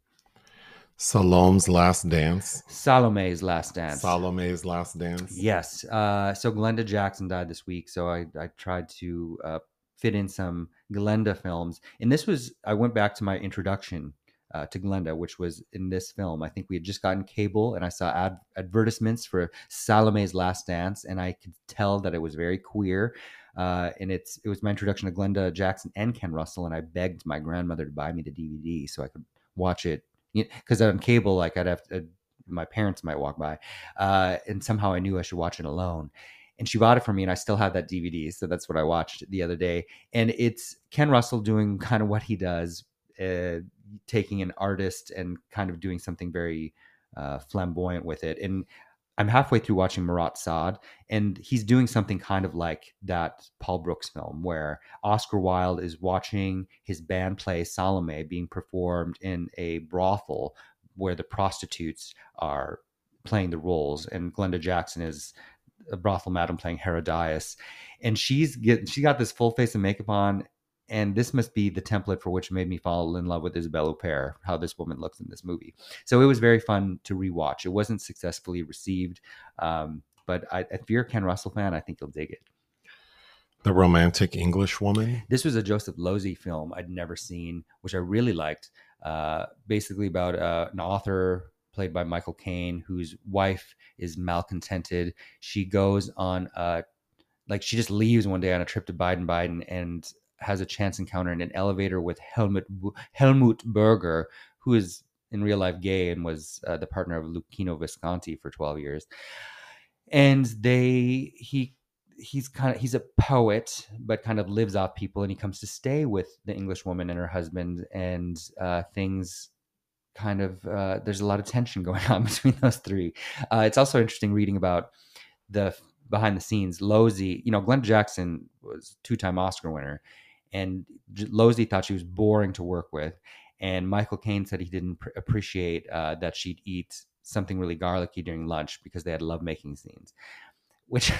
Salome's Last Dance. Salome's Last Dance. Salome's Last Dance. Yes. Uh, so Glenda Jackson died this week. So I, I tried to uh, fit in some Glenda films. And this was, I went back to my introduction uh, to Glenda, which was in this film. I think we had just gotten cable and I saw ad- advertisements for Salome's Last Dance. And I could tell that it was very queer. Uh, and it's it was my introduction to Glenda Jackson and Ken Russell. And I begged my grandmother to buy me the D V D so I could watch it. Because on cable, like I'd have to, uh, my parents might walk by, uh, and somehow I knew I should watch it alone. And she bought it for me, and I still have that D V D, so that's what I watched the other day. And it's Ken Russell doing kind of what he does, uh, taking an artist and kind of doing something very uh, flamboyant with it. And I'm halfway through watching Marat Saad, and he's doing something kind of like that Paul Brooks film where Oscar Wilde is watching his band play Salome being performed in a brothel where the prostitutes are playing the roles. And Glenda Jackson is a brothel madam playing Herodias. And she's get, she got this full face of makeup on. And this must be the template for which made me fall in love with Isabelle Huppert, how this woman looks in this movie. So it was very fun to rewatch. It wasn't successfully received, um, but I, if you're a Ken Russell fan, I think you'll dig it. The Romantic English Woman. This was a Joseph Losey film I'd never seen, which I really liked. Uh, basically about uh, an author played by Michael Caine, whose wife is malcontented. She goes on a, like she just leaves one day on a trip to Baden-Baden and has a chance encounter in an elevator with Helmut Helmut Berger, who is in real life gay and was uh, the partner of Luchino Visconti for twelve years. And they he he's kind of he's a poet, but kind of lives off people, and he comes to stay with the English woman and her husband, and uh, things kind of uh, there's a lot of tension going on between those three. Uh, it's also interesting reading about the behind the scenes. Losey, you know, Glenda Jackson was a two-time Oscar winner. And Losey thought she was boring to work with. And Michael Caine said he didn't pr- appreciate uh, that she'd eat something really garlicky during lunch because they had lovemaking scenes, which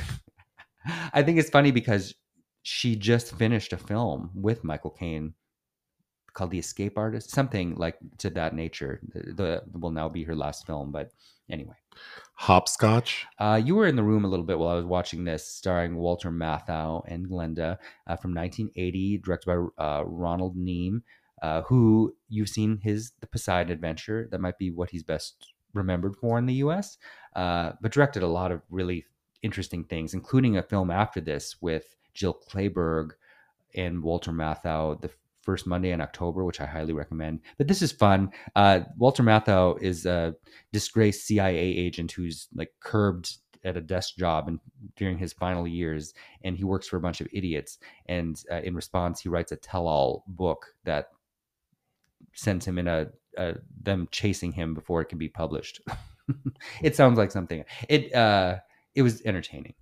I think is funny because she just finished a film with Michael Caine called The Escape Artist, something like to that nature. The, the will now be her last film, but anyway. Hopscotch. Uh, you were in the room a little bit while I was watching this, starring Walter Matthau and Glenda uh, from nineteen eighty, directed by uh, Ronald Neame, uh, who you've seen his The Poseidon Adventure. That might be what he's best remembered for in the U S, uh, but directed a lot of really interesting things, including a film after this with Jill Clayburgh and Walter Matthau, The First Monday in October, which I highly recommend. But this is fun. Uh, Walter Matthau is a disgraced C I A agent who's like curbed at a desk job and during his final years, and he works for a bunch of idiots. And uh, in response, he writes a tell-all book that sends him in a, a them chasing him before it can be published. It sounds like something. It uh, it was entertaining.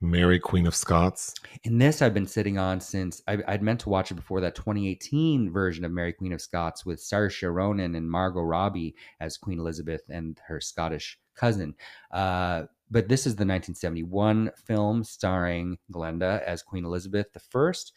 Mary, Queen of Scots. And this I've been sitting on since I, I'd meant to watch it before, that twenty eighteen version of Mary, Queen of Scots with Saoirse Ronan and Margot Robbie as Queen Elizabeth and her Scottish cousin. Uh, but this is the nineteen seventy-one film starring Glenda as Queen Elizabeth the First,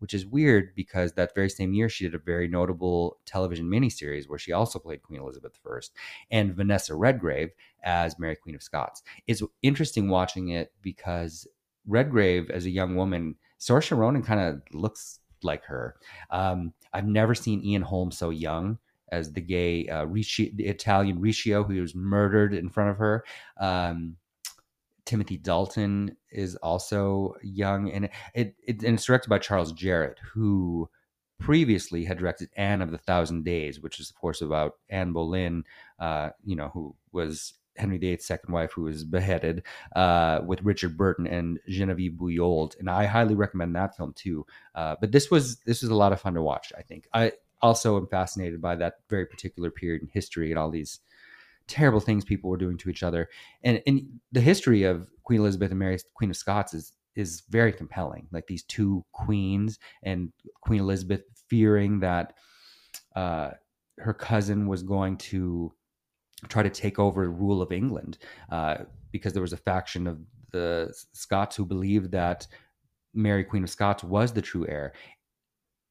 which is weird because that very same year she did a very notable television miniseries where she also played Queen Elizabeth the First, and Vanessa Redgrave as Mary, Queen of Scots. It's interesting watching it because Redgrave, as a young woman, Saoirse Ronan kind of looks like her. Um, I've never seen Ian Holm so young as the gay uh, Ricci, the Italian Riccio who was murdered in front of her. Um, Timothy Dalton is also young, and it, it and it's directed by Charles Jarrett, who previously had directed Anne of the Thousand Days, which is of course about Anne Boleyn, uh, you know, who was Henry the Eighth's second wife, who was beheaded, uh, with Richard Burton and Genevieve Bujold, and I highly recommend that film too. Uh, but this was this was a lot of fun to watch. I think I also am fascinated by that very particular period in history and all these terrible things people were doing to each other. And and the history of Queen Elizabeth and Mary, Queen of Scots is is very compelling. Like these two queens, and Queen Elizabeth fearing that uh, her cousin was going to try to take over the rule of England uh, because there was a faction of the Scots who believed that Mary, Queen of Scots, was the true heir.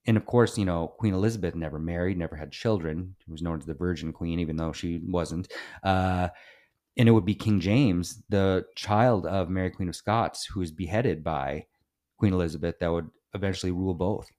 And of course, you know, Queen Elizabeth never married, never had children. She was known as the Virgin Queen, even though she wasn't. Uh, and it would be King James, the child of Mary, Queen of Scots, who is beheaded by Queen Elizabeth, that would eventually rule both.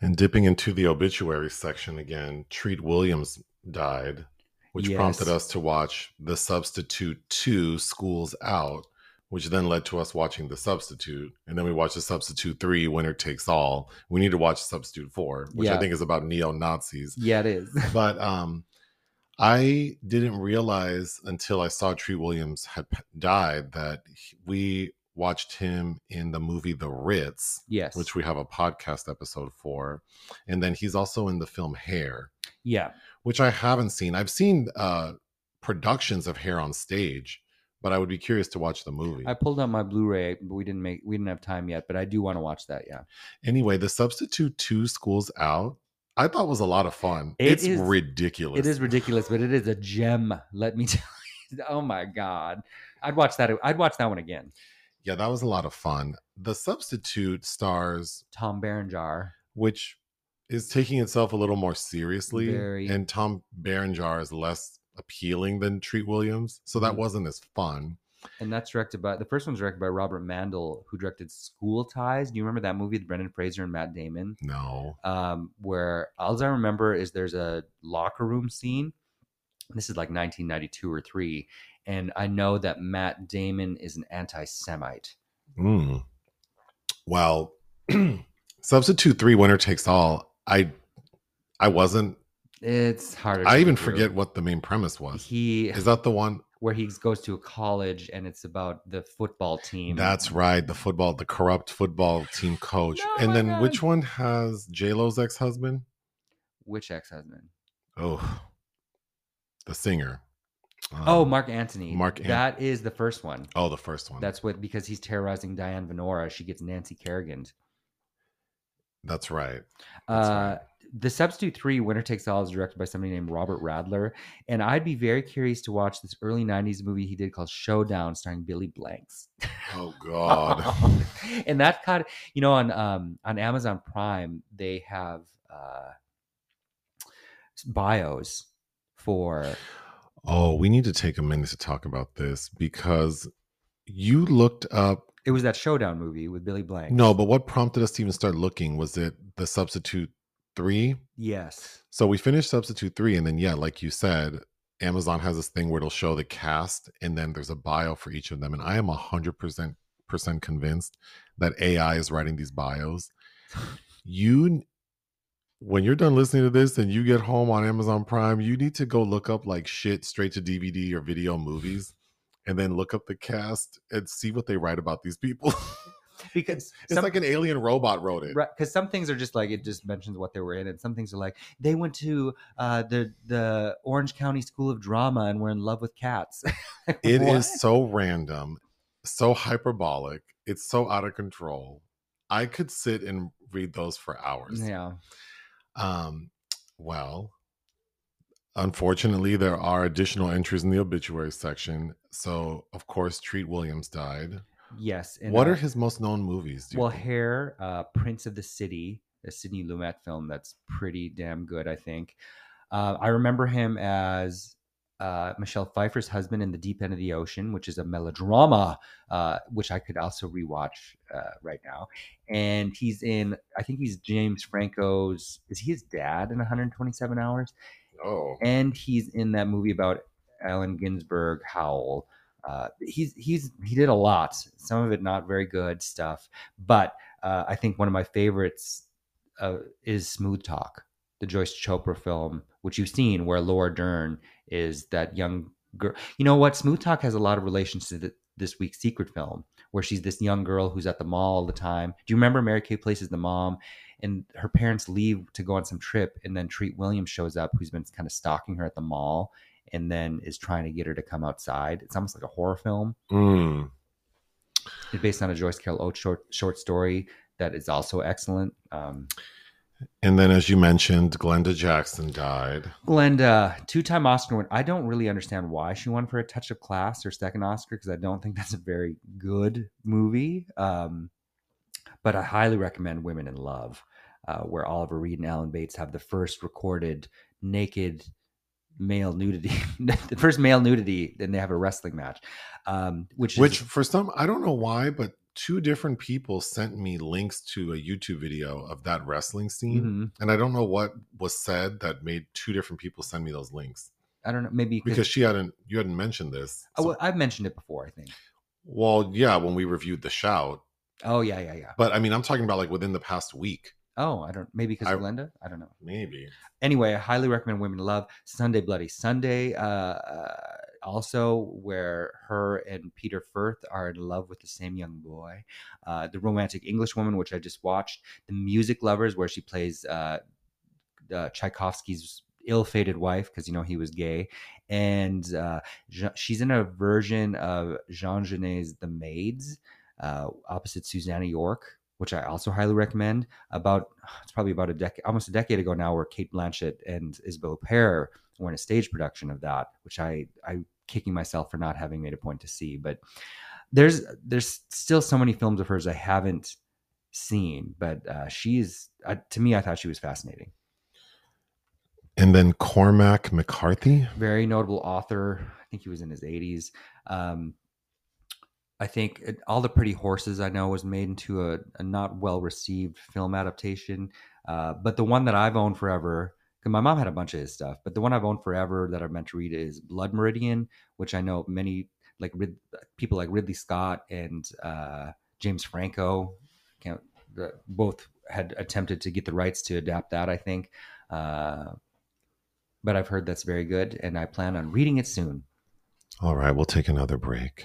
And dipping into the obituary section again, Treat Williams died, which yes. prompted us to watch The Substitute two, School's Out, which then led to us watching The Substitute. And then we watched The Substitute three, Winner Takes All. We need to watch Substitute four, which yeah. I think is about neo-Nazis. Yeah, it is. But um, I didn't realize until I saw Treat Williams had died that we watched him in the movie The Ritz, yes, which we have a podcast episode for. And then he's also in the film Hair, yeah, which I haven't seen. I've seen uh, productions of Hair on stage, but I would be curious to watch the movie. I pulled out my Blu-ray, but we didn't make, we didn't have time yet, but I do want to watch that. Yeah. Anyway, The Substitute two, School's Out, I thought was a lot of fun. It it's is, ridiculous. It is ridiculous, but it is a gem. Let me tell you. Oh my God. I'd watch that. I'd watch that one again. Yeah. That was a lot of fun. The Substitute stars Tom Berenger, which is taking itself a little more seriously. Very. And Tom Berenger is less appealing than Treat Williams, so that wasn't as fun. And that's directed by, the first one's directed by Robert Mandel, who directed School Ties. Do you remember that movie with Brendan Fraser and Matt Damon? No. Um, where all I remember is there's a locker room scene. This is like nineteen ninety-two or three, and I know that Matt Damon is an anti-Semite. Mm. Well, Substitute three, Winner Takes All. I, I wasn't. It's hard. I even through. forget what the main premise was. He is that the one where he goes to a college and it's about the football team. That's right, the football, the corrupt football team coach. No, and then God. Which one has J-Lo's ex-husband? Which ex-husband? Oh, the singer. Um, oh, Mark Antony. Mark. An- that is the first one. Oh, the first one. That's what, because he's terrorizing Diane Venora. She gets Nancy Kerrigan. That's right. That's uh, right. The Substitute three, Winner Takes All, is directed by somebody named Robert Radler. And I'd be very curious to watch this early nineties movie he did called Showdown, starring Billy Blanks. Oh, God. And that kind of, you know, on um, on Amazon Prime, they have uh, bios for... Oh, we need to take a minute to talk about this, because you looked up... It was that Showdown movie with Billy Blanks. No, but what prompted us to even start looking was it The Substitute three? Yes. So we finished Substitute three, and then yeah, like you said, Amazon has this thing where it'll show the cast and then there's a bio for each of them, and I am a hundred percent percent convinced that A I is writing these bios. You, when you're done listening to this and you get home on Amazon Prime, you need to go look up like shit straight to D V D or video movies, and then look up the cast and see what they write about these people. Because it's some, like an alien robot wrote it, right? Because some things are just like, it just mentions what they were in, and some things are like, they went to uh the the Orange County School of Drama and were in love with cats. Like, it what? Is so random, so hyperbolic, it's so out of control. I could sit and read those for hours. Yeah. Um well, unfortunately, there are additional entries in the obituary section. So of course, Treat Williams died. Yes. And what uh, are his most known movies? Well, think? Hair, uh, Prince of the City, a Sidney Lumet film that's pretty damn good, I think. Uh, I remember him as uh, Michelle Pfeiffer's husband in The Deep End of the Ocean, which is a melodrama, uh, which I could also rewatch uh, right now. And he's in, I think he's James Franco's, is he his dad in one hundred twenty-seven hours? Oh. And he's in that movie about Allen Ginsberg, Howl. Uh, he's he's he did a lot, some of it not very good stuff, but uh, I think one of my favorites uh, is Smooth Talk, the Joyce Chopra film, which you've seen, where Laura Dern is that young girl. You know what? Smooth Talk has a lot of relations to the, this week's secret film, where she's this young girl who's at the mall all the time. Do you remember Mary Kay Place is the mom, and her parents leave to go on some trip, and then Treat Williams shows up, who's been kind of stalking her at the mall, and then is trying to get her to come outside. It's almost like a horror film. Mm. It's based on a Joyce Carol Oates short, short story that is also excellent. Um, and then, as you mentioned, Glenda Jackson died. Glenda, two-time Oscar winner. I don't really understand why she won for A Touch of Class, her second Oscar, because I don't think that's a very good movie. Um, But I highly recommend Women in Love, uh, where Oliver Reed and Alan Bates have the first recorded naked male nudity, the first male nudity, and they have a wrestling match. Um, which, which is, for some, I don't know why, but two different people sent me links to a YouTube video of that wrestling scene. Mm-hmm. And I don't know what was said that made two different people send me those links. I don't know. Maybe because she hadn't, you hadn't mentioned this. Oh, so. Well, I've mentioned it before, I think. Well, yeah, when we reviewed The Shout. Oh, yeah, yeah, yeah. But I mean, I'm talking about like within the past week. Oh, I don't, maybe because of Linda? I don't know. Maybe. Anyway, I highly recommend Women Love. Sunday Bloody Sunday, uh, uh, also where her and Peter Firth are in love with the same young boy. Uh, the Romantic Englishwoman, which I just watched. The Music Lovers, where she plays uh, uh, Tchaikovsky's ill-fated wife, because, you know, he was gay. And uh, she's in a version of Jean Genet's The Maids, uh, opposite Susanna York, which I also highly recommend. About, it's probably about a decade, almost a decade ago now, where Kate Blanchett and Isabel Huppert were in a stage production of that, which I, I'm kicking myself for not having made a point to see. But there's, there's still so many films of hers I haven't seen, but uh, she's, uh, to me, I thought she was fascinating. And then Cormac McCarthy. Very notable author. I think he was in his eighties. Um, I think it, All the Pretty Horses, I know, was made into a, a not well-received film adaptation. Uh, but the one that I've owned forever, because my mom had a bunch of his stuff, but the one I've owned forever that I've meant to read is Blood Meridian, which I know many, like Rid, people like Ridley Scott and uh, James Franco, can't, uh, both had attempted to get the rights to adapt that, I think. Uh, but I've heard that's very good, and I plan on reading it soon. All right, we'll take another break.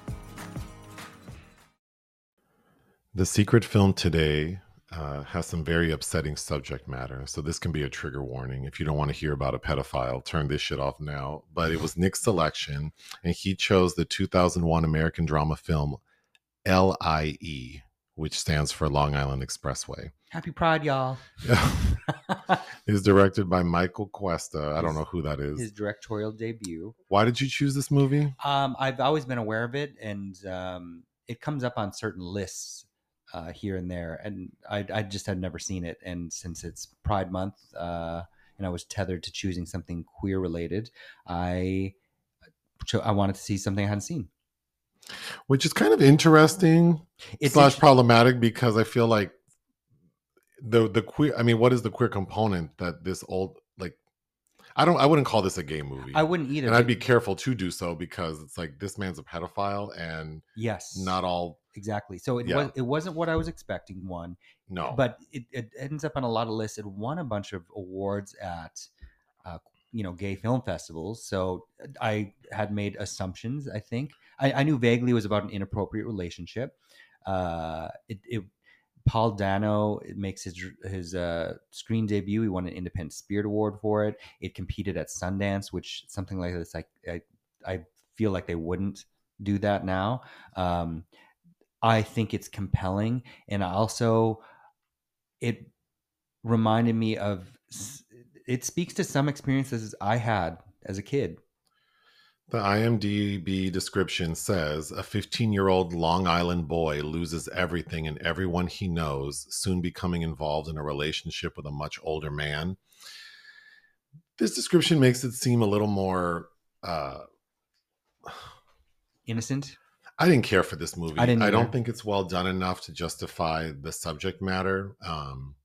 The secret film today uh, has some very upsetting subject matter, so this can be a trigger warning. If you don't want to hear about a pedophile, turn this shit off now. But it was Nick's selection, and he chose the two thousand one American drama film L I E, which stands for Long Island Expressway. Happy Pride, y'all. It's directed by Michael Cuesta. I don't know who that is. His directorial debut. Why did you choose this movie? Um, I've always been aware of it, and um, it comes up on certain lists. Uh, here and there, and I, I just had never seen it. And since it's Pride Month, uh, and I was tethered to choosing something queer related, I I wanted to see something I hadn't seen, which is kind of interesting it's slash inter- problematic because I feel like the the queer. I mean, what is the queer component that this old like? I don't. I wouldn't call this a gay movie. I wouldn't either. And I'd be careful to do so because it's like this man's a pedophile, and yes, not all. Exactly. So it yeah. was it wasn't what I was expecting. One, no, but it, it ends up on a lot of lists. It won a bunch of awards at, uh, you know, gay film festivals. So I had made assumptions. I think I, I knew vaguely it was about an inappropriate relationship. Uh, it, it Paul Dano it makes his his uh, screen debut. He won an Independent Spirit Award for it. It competed at Sundance, which something like this. I I, I feel like they wouldn't do that now. Um, I think it's compelling, and also it reminded me of, it speaks to some experiences I had as a kid. The IMDb description says, a fifteen-year-old Long Island boy loses everything and everyone he knows, soon becoming involved in a relationship with a much older man. This description makes it seem a little more... Uh, innocent? I didn't care for this movie. I, didn't I don't think it's well done enough to justify the subject matter. Um,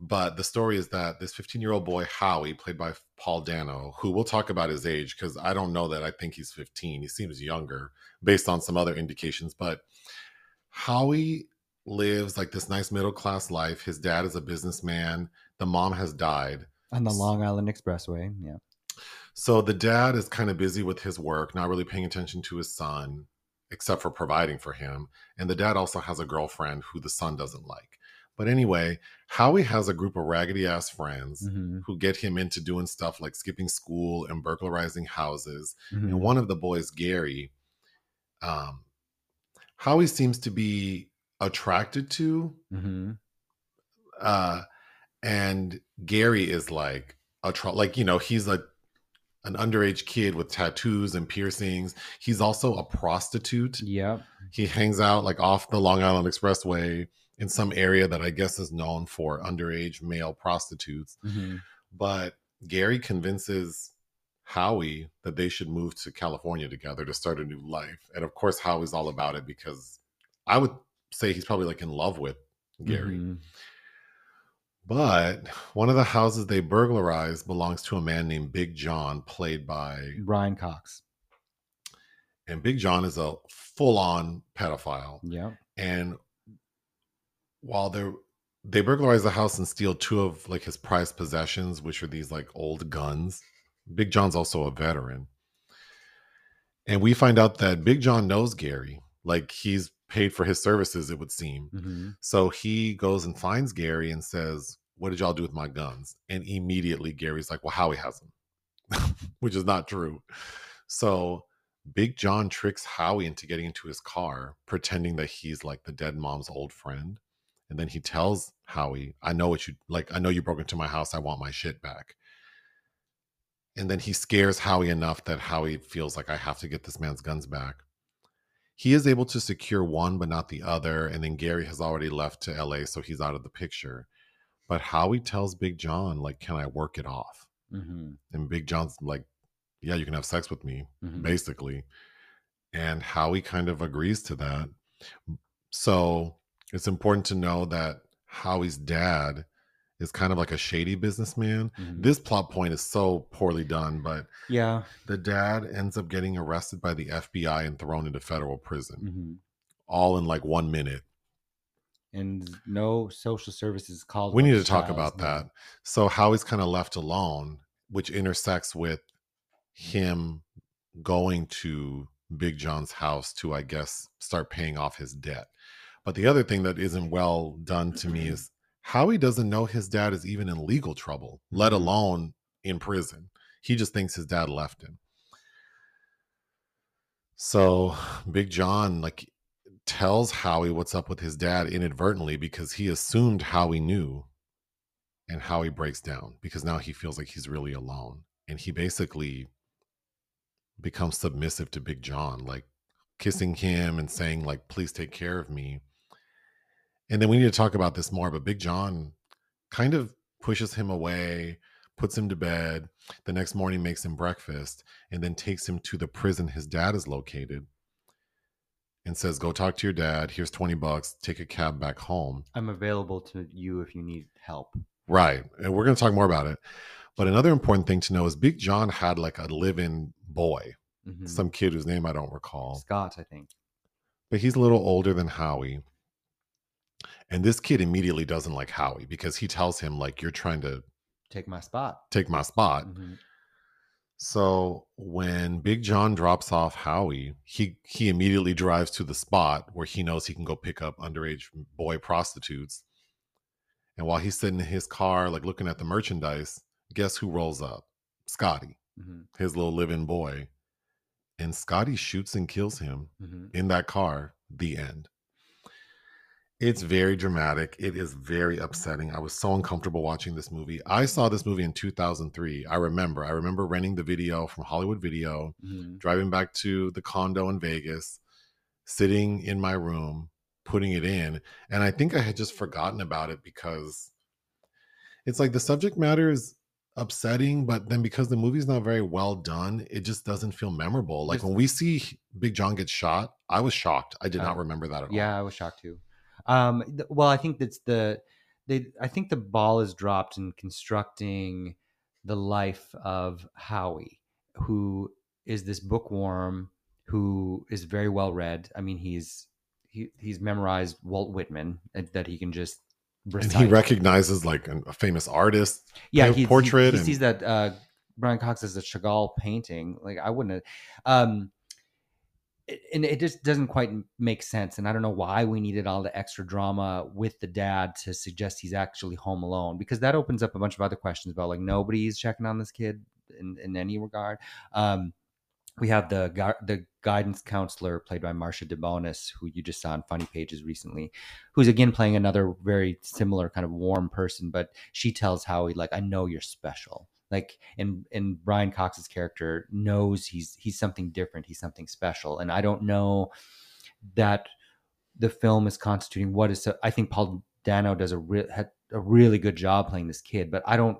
but the story is that this fifteen-year-old boy, Howie, played by Paul Dano, who we'll talk about his age because I don't know that I think he's fifteen. He seems younger based on some other indications. But Howie lives like this nice middle-class life. His dad is a businessman. The mom has died. On the Long Island Expressway, yeah. So the dad is kind of busy with his work, not really paying attention to his son, except for providing for him. And the dad also has a girlfriend who the son doesn't like. But anyway, Howie has a group of raggedy ass friends mm-hmm. who get him into doing stuff like skipping school and burglarizing houses. Mm-hmm. And one of the boys, Gary, um, Howie seems to be attracted to. Mm-hmm. Uh, and Gary is like, a tra- like, you know, he's a, an underage kid with tattoos and piercings. He's also a prostitute. Yep. He hangs out like off the Long Island Expressway in some area that I guess is known for underage male prostitutes. Mm-hmm. But Gary convinces Howie that they should move to California together to start a new life. And of course, Howie's all about it because I would say he's probably like in love with Gary. Mm-hmm. But one of the houses they burglarized belongs to a man named Big John, played by Brian Cox. And Big John is a full-on pedophile. Yeah. And while they're they burglarize the house and steal two of like his prized possessions, which are these like old guns. Big John's also a veteran. And we find out that Big John knows Gary. Like he's paid for his services, it would seem. Mm-hmm. So he goes and finds Gary and says, what did y'all do with my guns? And immediately Gary's like, well, Howie has them, which is not true. So Big John tricks Howie into getting into his car, pretending that he's like the dead mom's old friend. And then he tells Howie, I know what you like. I know you broke into my house. I want my shit back. And then he scares Howie enough that Howie feels like I have to get this man's guns back. He is able to secure one, but not the other. And then Gary has already left to L A, so he's out of the picture. But Howie tells Big John, like, can I work it off? Mm-hmm. And Big John's like, yeah, you can have sex with me, mm-hmm. basically. And Howie kind of agrees to that. So it's important to know that Howie's dad is kind of like a shady businessman. Mm-hmm. This plot point is so poorly done, but yeah, the dad ends up getting arrested by the F B I and thrown into federal prison, mm-hmm. all in like one minute. And no social services called. We need to talk about that. So Howie's kind of left alone, which intersects with him going to Big John's house to, I guess, start paying off his debt. But the other thing that isn't well done to mm-hmm. me is Howie doesn't know his dad is even in legal trouble, let alone in prison. He just thinks his dad left him. So Big John like tells Howie what's up with his dad inadvertently because he assumed Howie knew, and Howie breaks down because now he feels like he's really alone. And he basically becomes submissive to Big John, like kissing him and saying like, please take care of me. And then we need to talk about this more, but Big John kind of pushes him away, puts him to bed, the next morning makes him breakfast, and then takes him to the prison his dad is located and says, go talk to your dad. Here's twenty bucks. Take a cab back home. I'm available to you if you need help. Right. And we're going to talk more about it. But another important thing to know is Big John had like a live-in boy, mm-hmm. some kid whose name I don't recall. Scott, I think. But he's a little older than Howie. And this kid immediately doesn't like Howie because he tells him, like, you're trying to take my spot. Take my spot. Mm-hmm. So when Big John drops off Howie, he, he immediately drives to the spot where he knows he can go pick up underage boy prostitutes. And while he's sitting in his car, like, looking at the merchandise, guess who rolls up? Scotty, mm-hmm. his little live-in boy. And Scotty shoots and kills him mm-hmm. in that car. The end. It's very dramatic. It is very upsetting. I was so uncomfortable watching this movie. I saw this movie in two thousand three. I remember. I remember renting the video from Hollywood Video, mm-hmm. driving back to the condo in Vegas, sitting in my room, putting it in. And I think I had just forgotten about it because it's like the subject matter is upsetting, but then because the movie's not very well done, it just doesn't feel memorable. Like when we see Big John get shot, I was shocked. I did uh, not remember that at all. Yeah, I was shocked too. Um, th- well, I think that's the, they, I think the ball is dropped in constructing the life of Howie, who is this bookworm who is very well read. I mean, he's, he, he's memorized Walt Whitman and, that he can just recite. And he recognizes like an, a famous artist. Yeah. He, portrait. He, he and... sees that, uh, Brian Cox is a Chagall painting. Like I wouldn't, um, it, and it just doesn't quite make sense. And I don't know why we needed all the extra drama with the dad to suggest he's actually home alone, because that opens up a bunch of other questions about like nobody's checking on this kid in, in any regard. Um, we have the gu- the guidance counselor played by Marsha DeBonis, who you just saw on Funny Pages recently, who's again playing another very similar kind of warm person, but she tells Howie like, I know you're special. Like, and and Brian Cox's character knows he's he's something different, he's something special. And I don't know that the film is constituting what is. I think Paul Dano does a re- a really good job playing this kid, but I don't.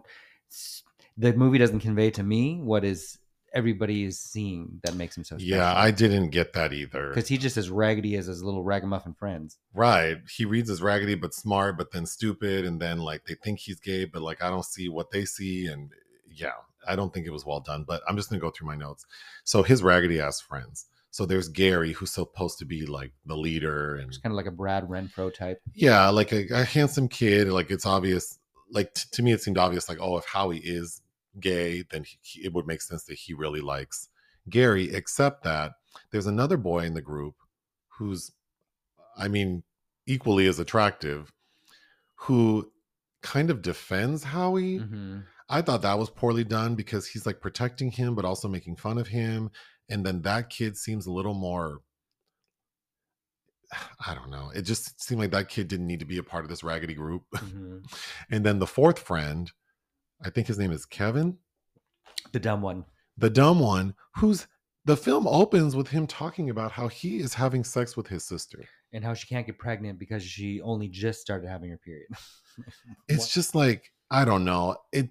The movie doesn't convey to me what is everybody is seeing that makes him so special. Yeah, I didn't get that either, because he just as raggedy as his little ragamuffin friends. Right, he reads as raggedy but smart, but then stupid, and then like they think he's gay, but like I don't see what they see. And yeah, I don't think it was well done, but I'm just going to go through my notes. So his raggedy ass friends. So there's Gary, who's supposed to be like the leader. And kind of like a Brad Renfro type. Yeah, like a, a handsome kid. Like it's obvious. Like t- to me, it seemed obvious. Like, oh, if Howie is gay, then he, he, it would make sense that he really likes Gary. Except that there's another boy in the group who's, I mean, equally as attractive, who kind of defends Howie. Mm-hmm. I thought that was poorly done because he's like protecting him, but also making fun of him. And then that kid seems a little more, I don't know. It just seemed like that kid didn't need to be a part of this raggedy group. Mm-hmm. And then the fourth friend, I think his name is Kevin. The dumb one. The dumb one, who's the film opens with him talking about how he is having sex with his sister. And how she can't get pregnant because she only just started having her period. It's just like, I don't know. It,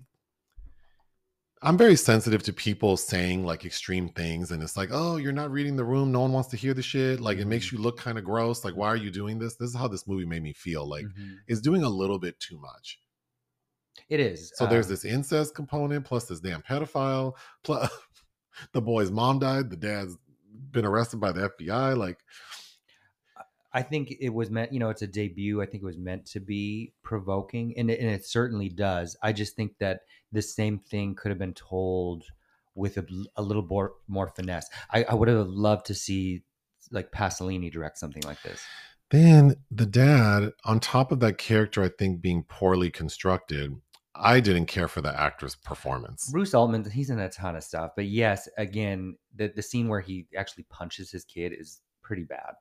I'm very sensitive to people saying like extreme things, and it's like, oh, you're not reading the room. No one wants to hear the shit. Like it makes you look kind of gross. Like, why are you doing this? This is how this movie made me feel. Like mm-hmm. It's doing a little bit too much. It is. So um, there's this incest component, plus this damn pedophile, plus the boy's mom died. The dad's been arrested by the F B I. Like, I think it was meant, you know, it's a debut. I think it was meant to be provoking, and it, and it certainly does. I just think that the same thing could have been told with a, a little more, more finesse. I, I would have loved to see like Pasolini direct something like this. Then the dad, on top of that character, I think being poorly constructed, I didn't care for the actor's performance. Bruce Altman, he's in a ton of stuff, but yes, again, the, the scene where he actually punches his kid is pretty bad.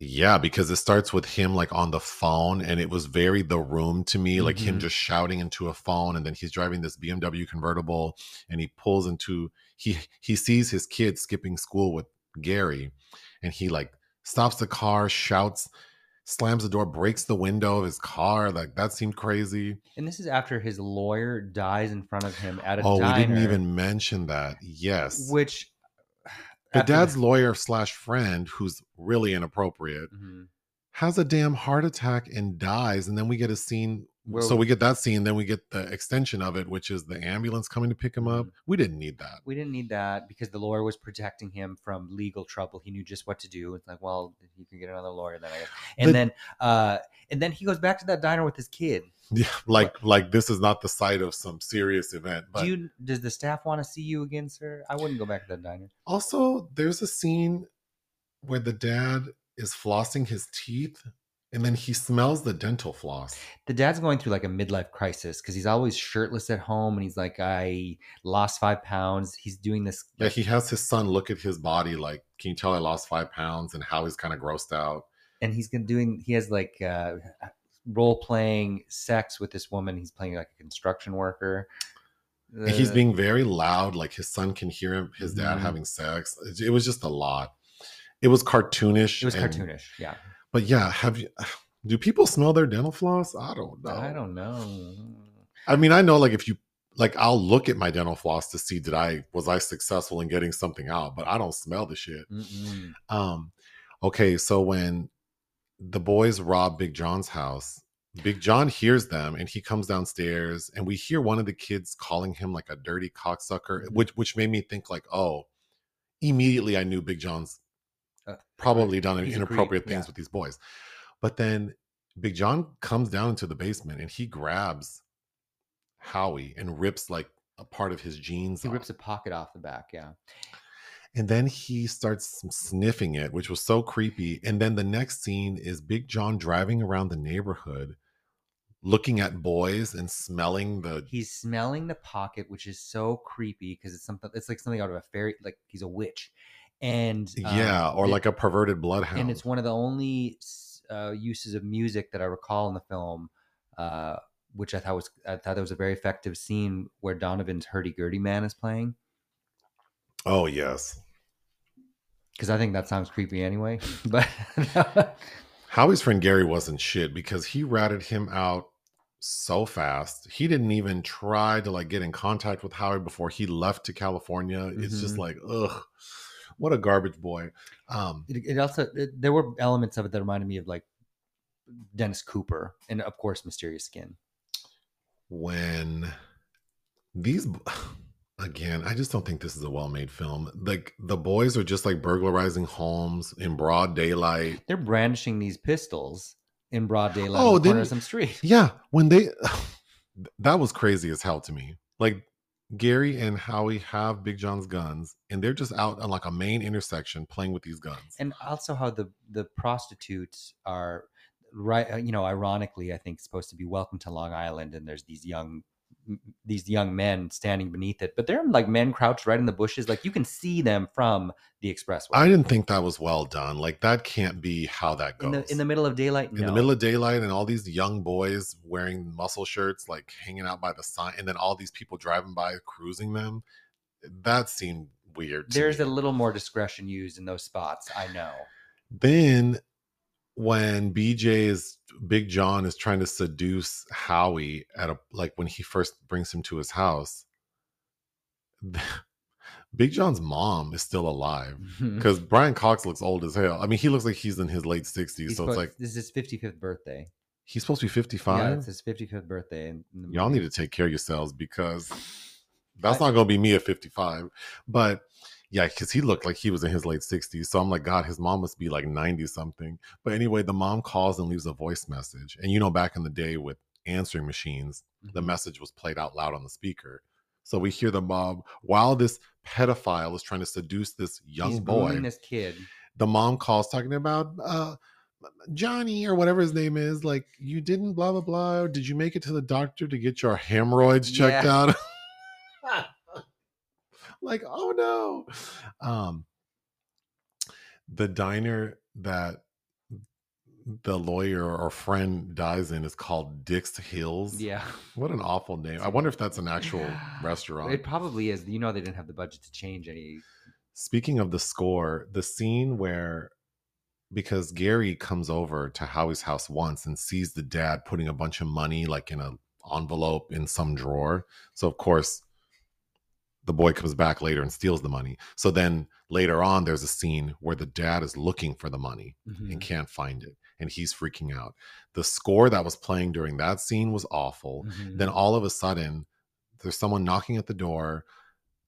Yeah, because it starts with him like on the phone, and it was very The Room to me, like mm-hmm. him just shouting into a phone, and then he's driving this B M W convertible, and he pulls into he he sees his kid skipping school with Gary, and he like stops the car, shouts, slams the door, breaks the window of his car. Like that seemed crazy. And this is after his lawyer dies in front of him at a oh, diner. Oh, we didn't even mention that. Yes, which. The After dad's that. lawyer slash friend, who's really inappropriate, mm-hmm. has a damn heart attack and dies. And then we get a scene. Where so we get that scene. Then we get the extension of it, which is the ambulance coming to pick him up. We didn't need that. We didn't need that because the lawyer was protecting him from legal trouble. He knew just what to do. It's like, well, you can get another lawyer then, I guess. And the, then uh, and then he goes back to that diner with his kid. Yeah, like what? Like this is not the site of some serious event. But do you, does the staff want to see you again, sir? I wouldn't go back to that diner. Also, there's a scene where the dad is flossing his teeth, and then he smells the dental floss. The dad's going through like a midlife crisis because he's always shirtless at home, and he's like, "I lost five pounds." He's doing this. Yeah, he has his son look at his body, like, "Can you tell I lost five pounds?" And how he's kind of grossed out. And he's doing. He has like. Uh, role-playing sex with this woman. He's playing like a construction worker. Uh, and he's being very loud. Like his son can hear him, his dad mm-hmm. having sex. It, it was just a lot. It was cartoonish. It was and, cartoonish. Yeah. But yeah, have you, do people smell their dental floss? I don't know. I don't know. I mean, I know like if you, like I'll look at my dental floss to see, did I, was I successful in getting something out, but I don't smell the shit. Mm-mm. Um, okay. So when, the boys rob Big John's house. Big John hears them, and he comes downstairs, and we hear one of the kids calling him like a dirty cocksucker, which which made me think like, oh, immediately I knew Big John's probably done He's inappropriate agreed. things yeah. with these boys. But then Big John comes down into the basement, and he grabs Howie and rips like a part of his jeans. He off. rips a pocket off the back, yeah. And then he starts sniffing it, which was so creepy. And then the next scene is Big John driving around the neighborhood, looking at boys and smelling the. He's smelling the pocket, which is so creepy because it's something. It's like something out of a fairy. Like he's a witch, and um, yeah, or it, like a perverted bloodhound. And it's one of the only uh, uses of music that I recall in the film, uh, which I thought was I thought that was a very effective scene where Donovan's hurdy-gurdy man is playing. Oh yes, because I think that sounds creepy anyway. But Howie's friend Gary wasn't shit because he ratted him out so fast. He didn't even try to like get in contact with Howie before he left to California. Mm-hmm. It's just like, ugh, what a garbage boy. Um, it, it also it, there were elements of it that reminded me of like Dennis Cooper and of course Mysterious Skin. When these. Again, I just don't think this is a well-made film. Like the boys are just like burglarizing homes in broad daylight. They're brandishing these pistols in broad daylight oh, on the corner of some street. Yeah, when they that was crazy as hell to me. Like Gary and Howie have Big John's guns, and they're just out on like a main intersection playing with these guns. And also how the the prostitutes are right. You know, ironically, I think supposed to be welcome to Long Island, and there's these young. these young men standing beneath it, but they're like men crouched right in the bushes. Like you can see them from the expressway. I didn't think that was well done. Like that can't be how that goes. In the, in the middle of daylight. No. In the middle of daylight and all these young boys wearing muscle shirts, like hanging out by the sign. And then all these people driving by cruising them. That seemed weird. To There's me. A little more discretion used in those spots. I know. Then when B J's Big John is trying to seduce Howie at a like when he first brings him to his house, Big John's mom is still alive because mm-hmm. Brian Cox looks old as hell. I mean, he looks like he's in his late sixties. He's so supposed, it's like this is his fifty-fifth birthday. He's supposed to be fifty-five. Yeah, it's his fifty-fifth birthday. In the Y'all need to take care of yourselves because that's I, not going to be me at fifty-five. But yeah, because he looked like he was in his late sixties. So I'm like, God, his mom must be like ninety something. But anyway, the mom calls and leaves a voice message. And you know, back in the day with answering machines, mm-hmm. the message was played out loud on the speaker. So we hear the mom, while this pedophile is trying to seduce this young He's boy, this kid. The mom calls talking about uh, Johnny or whatever his name is. Like, you didn't blah, blah, blah. Did you make it to the doctor to get your hemorrhoids checked yeah. out? Like, oh no. Um, the diner that the lawyer or friend dies in is called Dick's Hills. Yeah. What an awful name. I wonder if that's an actual restaurant. It probably is. You know, they didn't have the budget to change any. Speaking of the score, the scene where, because Gary comes over to Howie's house once and sees the dad putting a bunch of money like in an envelope in some drawer. So, of course, the boy comes back later and steals the money. So then later on, there's a scene where the dad is looking for the money mm-hmm. and can't find it. And he's freaking out. The score that was playing during that scene was awful. Mm-hmm. Then all of a sudden, there's someone knocking at the door.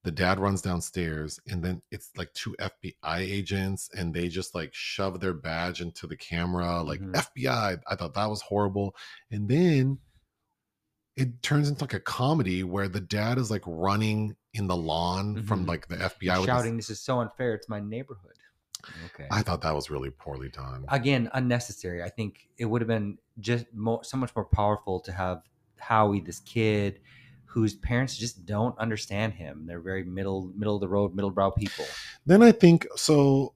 The dad runs downstairs. And then it's like two F B I agents. And they just like shove their badge into the camera. Like mm-hmm. F B I. I thought that was horrible. And then it turns into like a comedy where the dad is like running in the lawn mm-hmm. from like the F B I shouting, this is so unfair, it's my neighborhood. Okay, I thought that was really poorly done. Again, unnecessary. I think it would have been just more, so much more powerful to have Howie, this kid whose parents just don't understand him. They're very middle middle of the road, middle brow people. Then I think so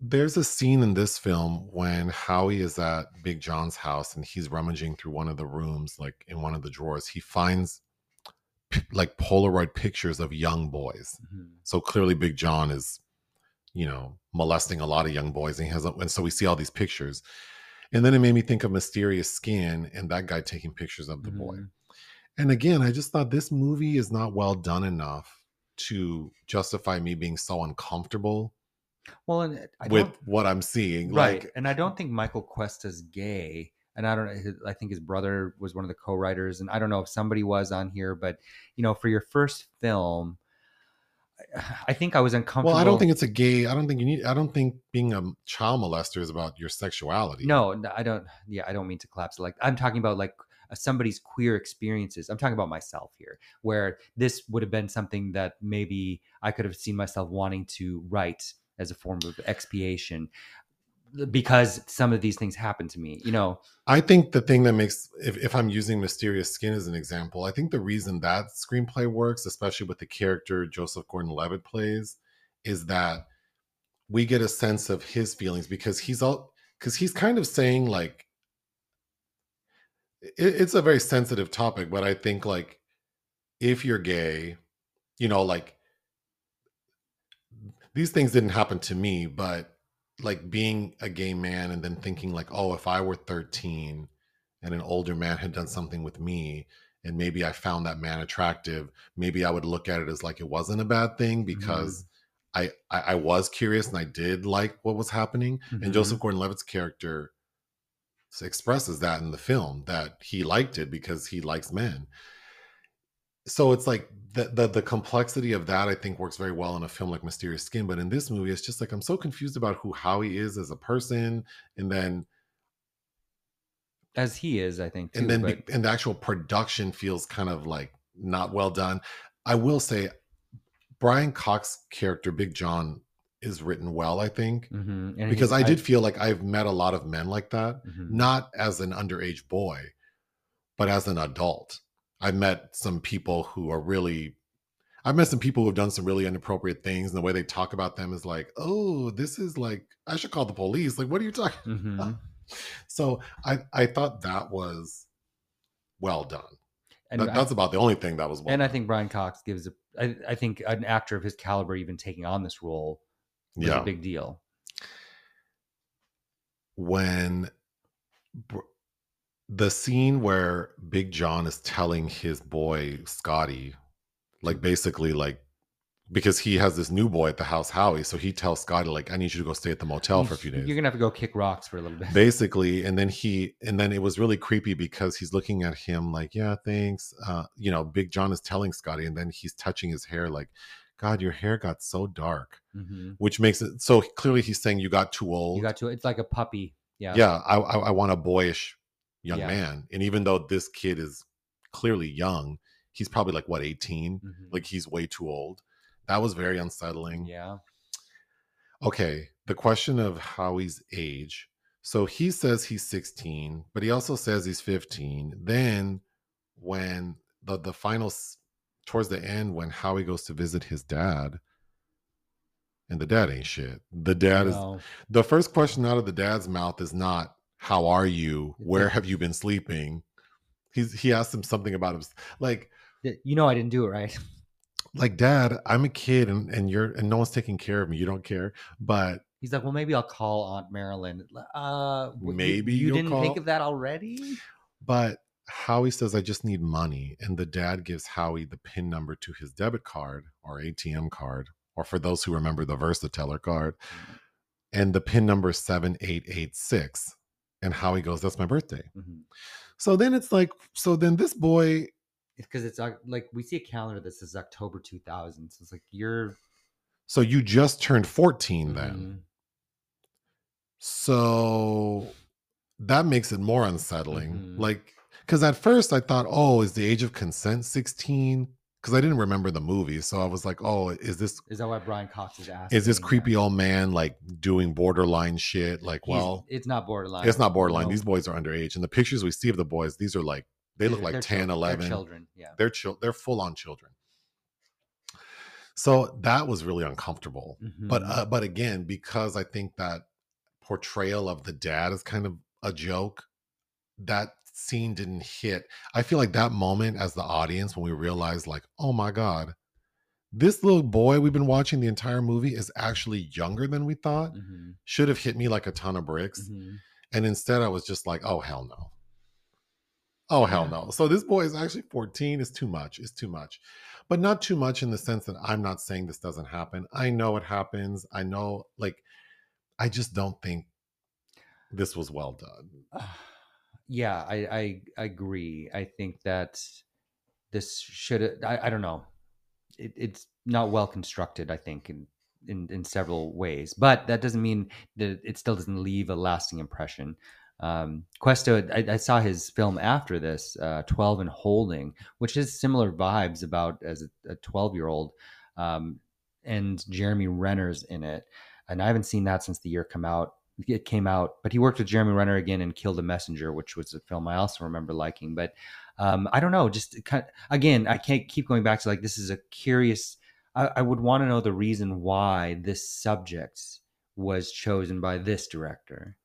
there's a scene in this film when Howie is at Big John's house and he's rummaging through one of the rooms, like in one of the drawers, he finds like Polaroid pictures of young boys. Mm-hmm. So clearly Big John is, you know, molesting a lot of young boys. And he has, a, and so we see all these pictures. And then it made me think of Mysterious Skin and that guy taking pictures of the mm-hmm. boy. And again, I just thought this movie is not well done enough to justify me being so uncomfortable well, and I with what I'm seeing. Right. Like, and I don't think Michael Cuesta's gay. And I don't know, I think his brother was one of the co-writers. And I don't know if somebody was on here, but, you know, for your first film, I think I was uncomfortable. Well, I don't think it's a gay. I don't think you need, I don't think being a child molester is about your sexuality. No, I don't. Yeah, I don't mean to collapse. Like, I'm talking about like somebody's queer experiences. I'm talking about myself here, where this would have been something that maybe I could have seen myself wanting to write as a form of expiation, because some of these things happen to me, you know. I think the thing that makes, if, if I'm using Mysterious Skin as an example, I think the reason that screenplay works, especially with the character Joseph Gordon-Levitt plays, is that we get a sense of his feelings, because he's all, because he's kind of saying, like, it, it's a very sensitive topic, but I think, like, if you're gay, you know, like, these things didn't happen to me, but like being a gay man and then thinking like, oh, if I were thirteen and an older man had done something with me and maybe I found that man attractive, maybe I would look at it as like, it wasn't a bad thing because mm-hmm. I, I, I was curious and I did like what was happening. Mm-hmm. And Joseph Gordon-Levitt's character expresses that in the film, that he liked it because he likes men. So it's like the, the the complexity of that, I think, works very well in a film like Mysterious Skin. But in this movie, it's just like, I'm so confused about who Howie is as a person, and then as he is, I think, too, and then but... the, and the actual production feels kind of like not well done. I will say, Brian Cox's character Big John is written well, I think, mm-hmm. because I did I... feel like I've met a lot of men like that, mm-hmm. not as an underage boy, but as an adult. I've met some people who are really, I've met some people who have done some really inappropriate things, and the way they talk about them is like, oh, this is like, I should call the police. Like, what are you talking mm-hmm. about? So I, I thought that was well done. And that, I, that's about the only thing that was well and done. I think Brian Cox gives, a, I, I think an actor of his caliber even taking on this role was yeah. a big deal. When... Br- The scene where Big John is telling his boy Scotty, like basically like, because he has this new boy at the house, Howie, so he tells Scotty like, I need you to go stay at the motel for a few days. You're gonna have to go kick rocks for a little bit. Basically, and then he, and then it was really creepy because he's looking at him like, yeah, thanks. Uh, you know, Big John is telling Scotty, and then he's touching his hair like, God, your hair got so dark, mm-hmm. which makes it, so clearly he's saying you got too old. You got too, it's like a puppy. Yeah. Yeah, I, I, I want a boyish young yeah. man. And even though this kid is clearly young, he's probably like what, eighteen? Mm-hmm. Like he's way too old. That was very unsettling. Yeah. Okay, the question of Howie's age. So he says he's sixteen, but he also says he's fifteen. Then when the the final, towards the end, when Howie goes to visit his dad, and the dad ain't shit. The dad no. is, the first question out of the dad's mouth is not, how are you? Where have you been sleeping? He's, he asked him something about him. Like, you know, I didn't do it right. Like, Dad, I'm a kid and, and you're, and no one's taking care of me. You don't care. But he's like, well, maybe I'll call Aunt Marilyn. Uh, maybe you, you didn't call... think of that already. But Howie says, I just need money. And the dad gives Howie the PIN number to his debit card or A T M card, or for those who remember, the Versateller card. And the PIN number is seven eight eight six. And Howie goes, that's my birthday. Mm-hmm. So then it's like, so then this boy. Because it's, it's like, we see a calendar that says October two thousand. So it's like, you're. So you just turned fourteen mm-hmm. then. So that makes it more unsettling. Mm-hmm. Like, because at first I thought, oh, is the age of consent sixteen? Because I didn't remember the movie. So I was like, oh, is this. Is that why Brian Cox is asking? Is this creepy that? Old man like doing borderline shit? Like, well. He's, it's not borderline. It's not borderline. No. These boys are underage. And the pictures we see of the boys, these are like, they look like ten, eleven. They're children. Yeah. They're, chil- they're full on children. So that was really uncomfortable. Mm-hmm. But uh, but again, because I think that portrayal of the dad is kind of a joke, that scene didn't hit. I feel like that moment as the audience, when we realized like, oh my God, this little boy we've been watching the entire movie is actually younger than we thought, mm-hmm. should have hit me like a ton of bricks. Mm-hmm. And instead I was just like, oh, hell no. Oh, hell yeah. no. So this boy is actually fourteen. It's too much. It's too much, but not too much in the sense that I'm not saying this doesn't happen. I know it happens. I know, like, I just don't think this was well done. Yeah, I, I agree. I think that this should, I, I don't know. It, it's not well constructed, I think, in, in, in several ways. But that doesn't mean that it still doesn't leave a lasting impression. Um, Questo, I, I saw his film after this, uh, twelve and Holding, which is similar vibes about as a twelve-year-old, um, and Jeremy Renner's in it. And I haven't seen that since the year come out. It came out, but he worked with Jeremy Renner again in Kill the Messenger, which was a film I also remember liking. But um, I don't know, just kind of, again, I can't keep going back to like, this is a curious, I, I would want to know the reason why this subject was chosen by this director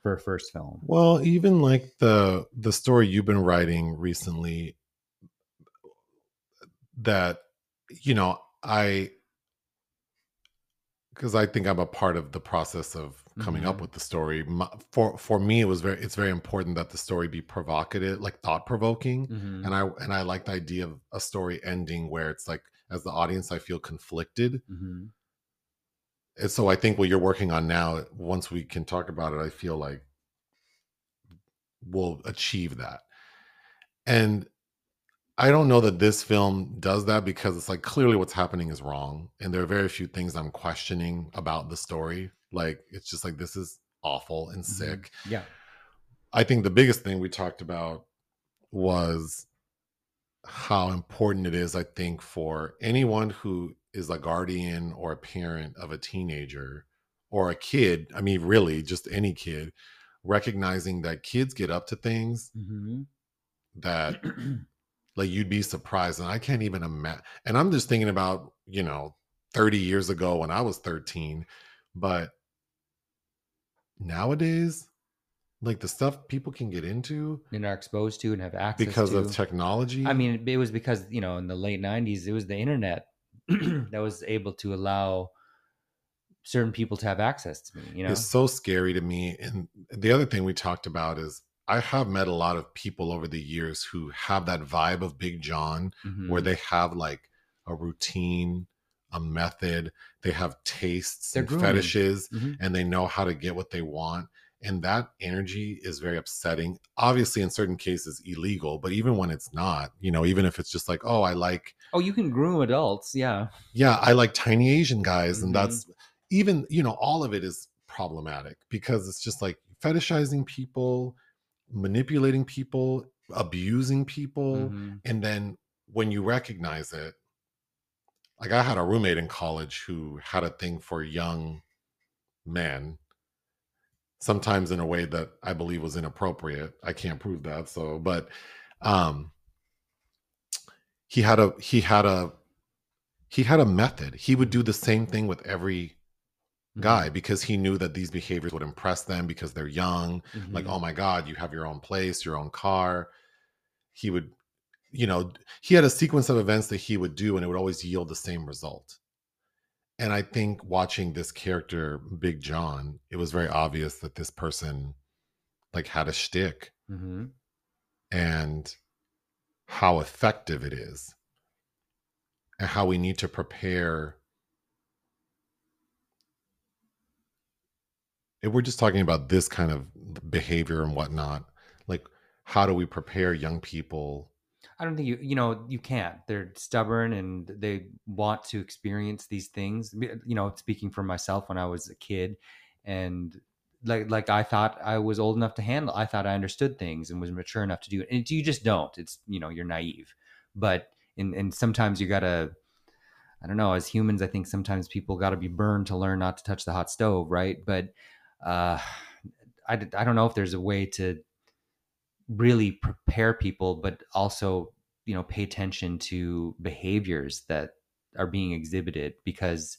for a first film. Well, even like the the story you've been writing recently, that, you know, I, because I think I'm a part of the process of coming mm-hmm. up with the story. My, for for me, it was very it's very important that the story be provocative, like thought provoking. Mm-hmm. And I and I like the idea of a story ending where it's like, as the audience, I feel conflicted. Mm-hmm. And so I think what you're working on now, once we can talk about it, I feel like we'll achieve that. And I don't know that this film does that, because it's like, clearly what's happening is wrong. And there are very few things I'm questioning about the story. Like, it's just like, this is awful and sick. Mm-hmm. Yeah. I think the biggest thing we talked about was how important it is, I think, for anyone who is a guardian or a parent of a teenager or a kid. I mean, really just any kid, recognizing that kids get up to things mm-hmm. that like you'd be surprised. And I can't even imagine. And I'm just thinking about, you know, thirty years ago when I was thirteen, but nowadays, like the stuff people can get into and are exposed to and have access because to because of technology. I mean, it was because, you know, in the late nineties, it was the internet that was able to allow certain people to have access to me. You know, it's so scary to me. And the other thing we talked about is I have met a lot of people over the years who have that vibe of Big John, mm-hmm. where they have like a routine, a method, they have tastes They're and growing. fetishes, mm-hmm. and they know how to get what they want. And that energy is very upsetting, obviously in certain cases illegal, but even when it's not, you know, even if it's just like, oh, I like, oh, you can groom adults. Yeah. Yeah. I like tiny Asian guys. Mm-hmm. And that's even, you know, all of it is problematic because it's just like fetishizing people, manipulating people, abusing people. Mm-hmm. And then when you recognize it, like I had a roommate in college who had a thing for young men, sometimes in a way that I believe was inappropriate. I can't prove that. So, but um, he had a, he had a, he had a method. He would do the same thing with every guy because he knew that these behaviors would impress them because they're young. Mm-hmm. Like, oh my God, you have your own place, your own car. He would, you know, he had a sequence of events that he would do and it would always yield the same result. And I think watching this character, Big John, it was very obvious that this person like had a shtick mm-hmm. and how effective it is and how we need to prepare. If we're just talking about this kind of behavior and whatnot, like how do we prepare young people? I don't think you, you know, you can't. They're stubborn and they want to experience these things. You know, speaking for myself when I was a kid and like, like I thought I was old enough to handle, I thought I understood things and was mature enough to do it. And you just don't, it's, you know, you're naive, but and and sometimes you gotta, I don't know, as humans, I think sometimes people gotta be burned to learn not to touch the hot stove. Right. But uh, I, I don't know if there's a way to really prepare people, but also, you know, pay attention to behaviors that are being exhibited because,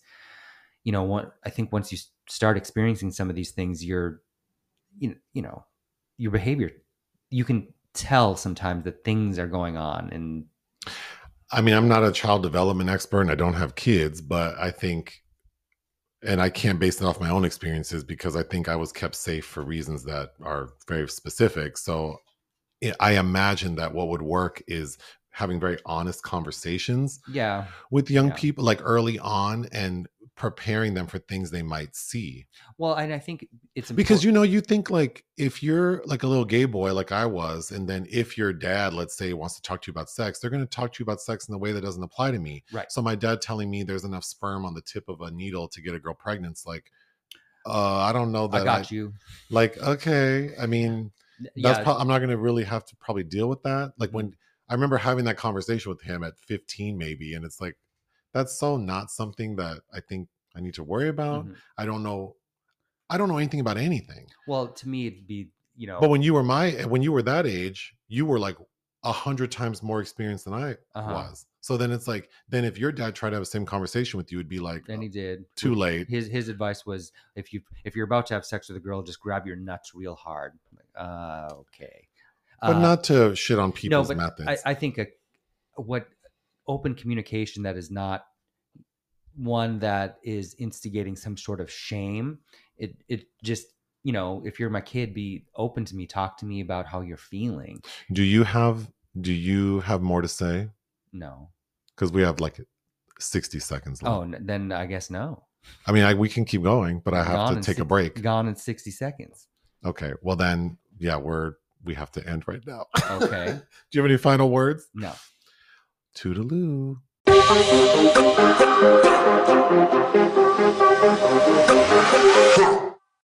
you know, what I think once you start experiencing some of these things, your, you know, you know, your behavior, you can tell sometimes that things are going on. And I mean, I'm not a child development expert and I don't have kids, but I think, and I can't base it off my own experiences because I think I was kept safe for reasons that are very specific. So I imagine that what would work is having very honest conversations yeah. with young yeah. people, like early on, and preparing them for things they might see. Well, and I think it's important. Because, you know, you think like if you're like a little gay boy, like I was, and then if your dad, let's say, wants to talk to you about sex, they're going to talk to you about sex in a way that doesn't apply to me. Right. So my dad telling me there's enough sperm on the tip of a needle to get a girl pregnant, it's like, uh, I don't know that I got I, you. Like, okay. I mean, that's yeah. pro- I'm not going to really have to probably deal with that. Like when I remember having that conversation with him at fifteen, maybe. And it's like, that's so not something that I think I need to worry about. Mm-hmm. I don't know. I don't know anything about anything. Well, to me, it'd be, you know, but when you were my, when you were that age, you were like a hundred times more experienced than I uh-huh. was. So then it's like, then if your dad tried to have the same conversation with you, it'd be like, then he did. Too late. His his advice was, if you if you're about to have sex with a girl, just grab your nuts real hard. Like, uh, okay, but uh, not to shit on people's no, but methods. I, I think a, what open communication that is not one that is instigating some sort of shame. It it just, you know, if you're my kid, be open to me. Talk to me about how you're feeling. Do you have do you have more to say? No, because we have like sixty seconds left. Oh, then I guess no. I mean, I, we can keep going, but I have gone to take si- a break. Gone in sixty seconds. Okay, well then, yeah, we're we have to end right now. Okay. Do you have any final words? No. Toodaloo.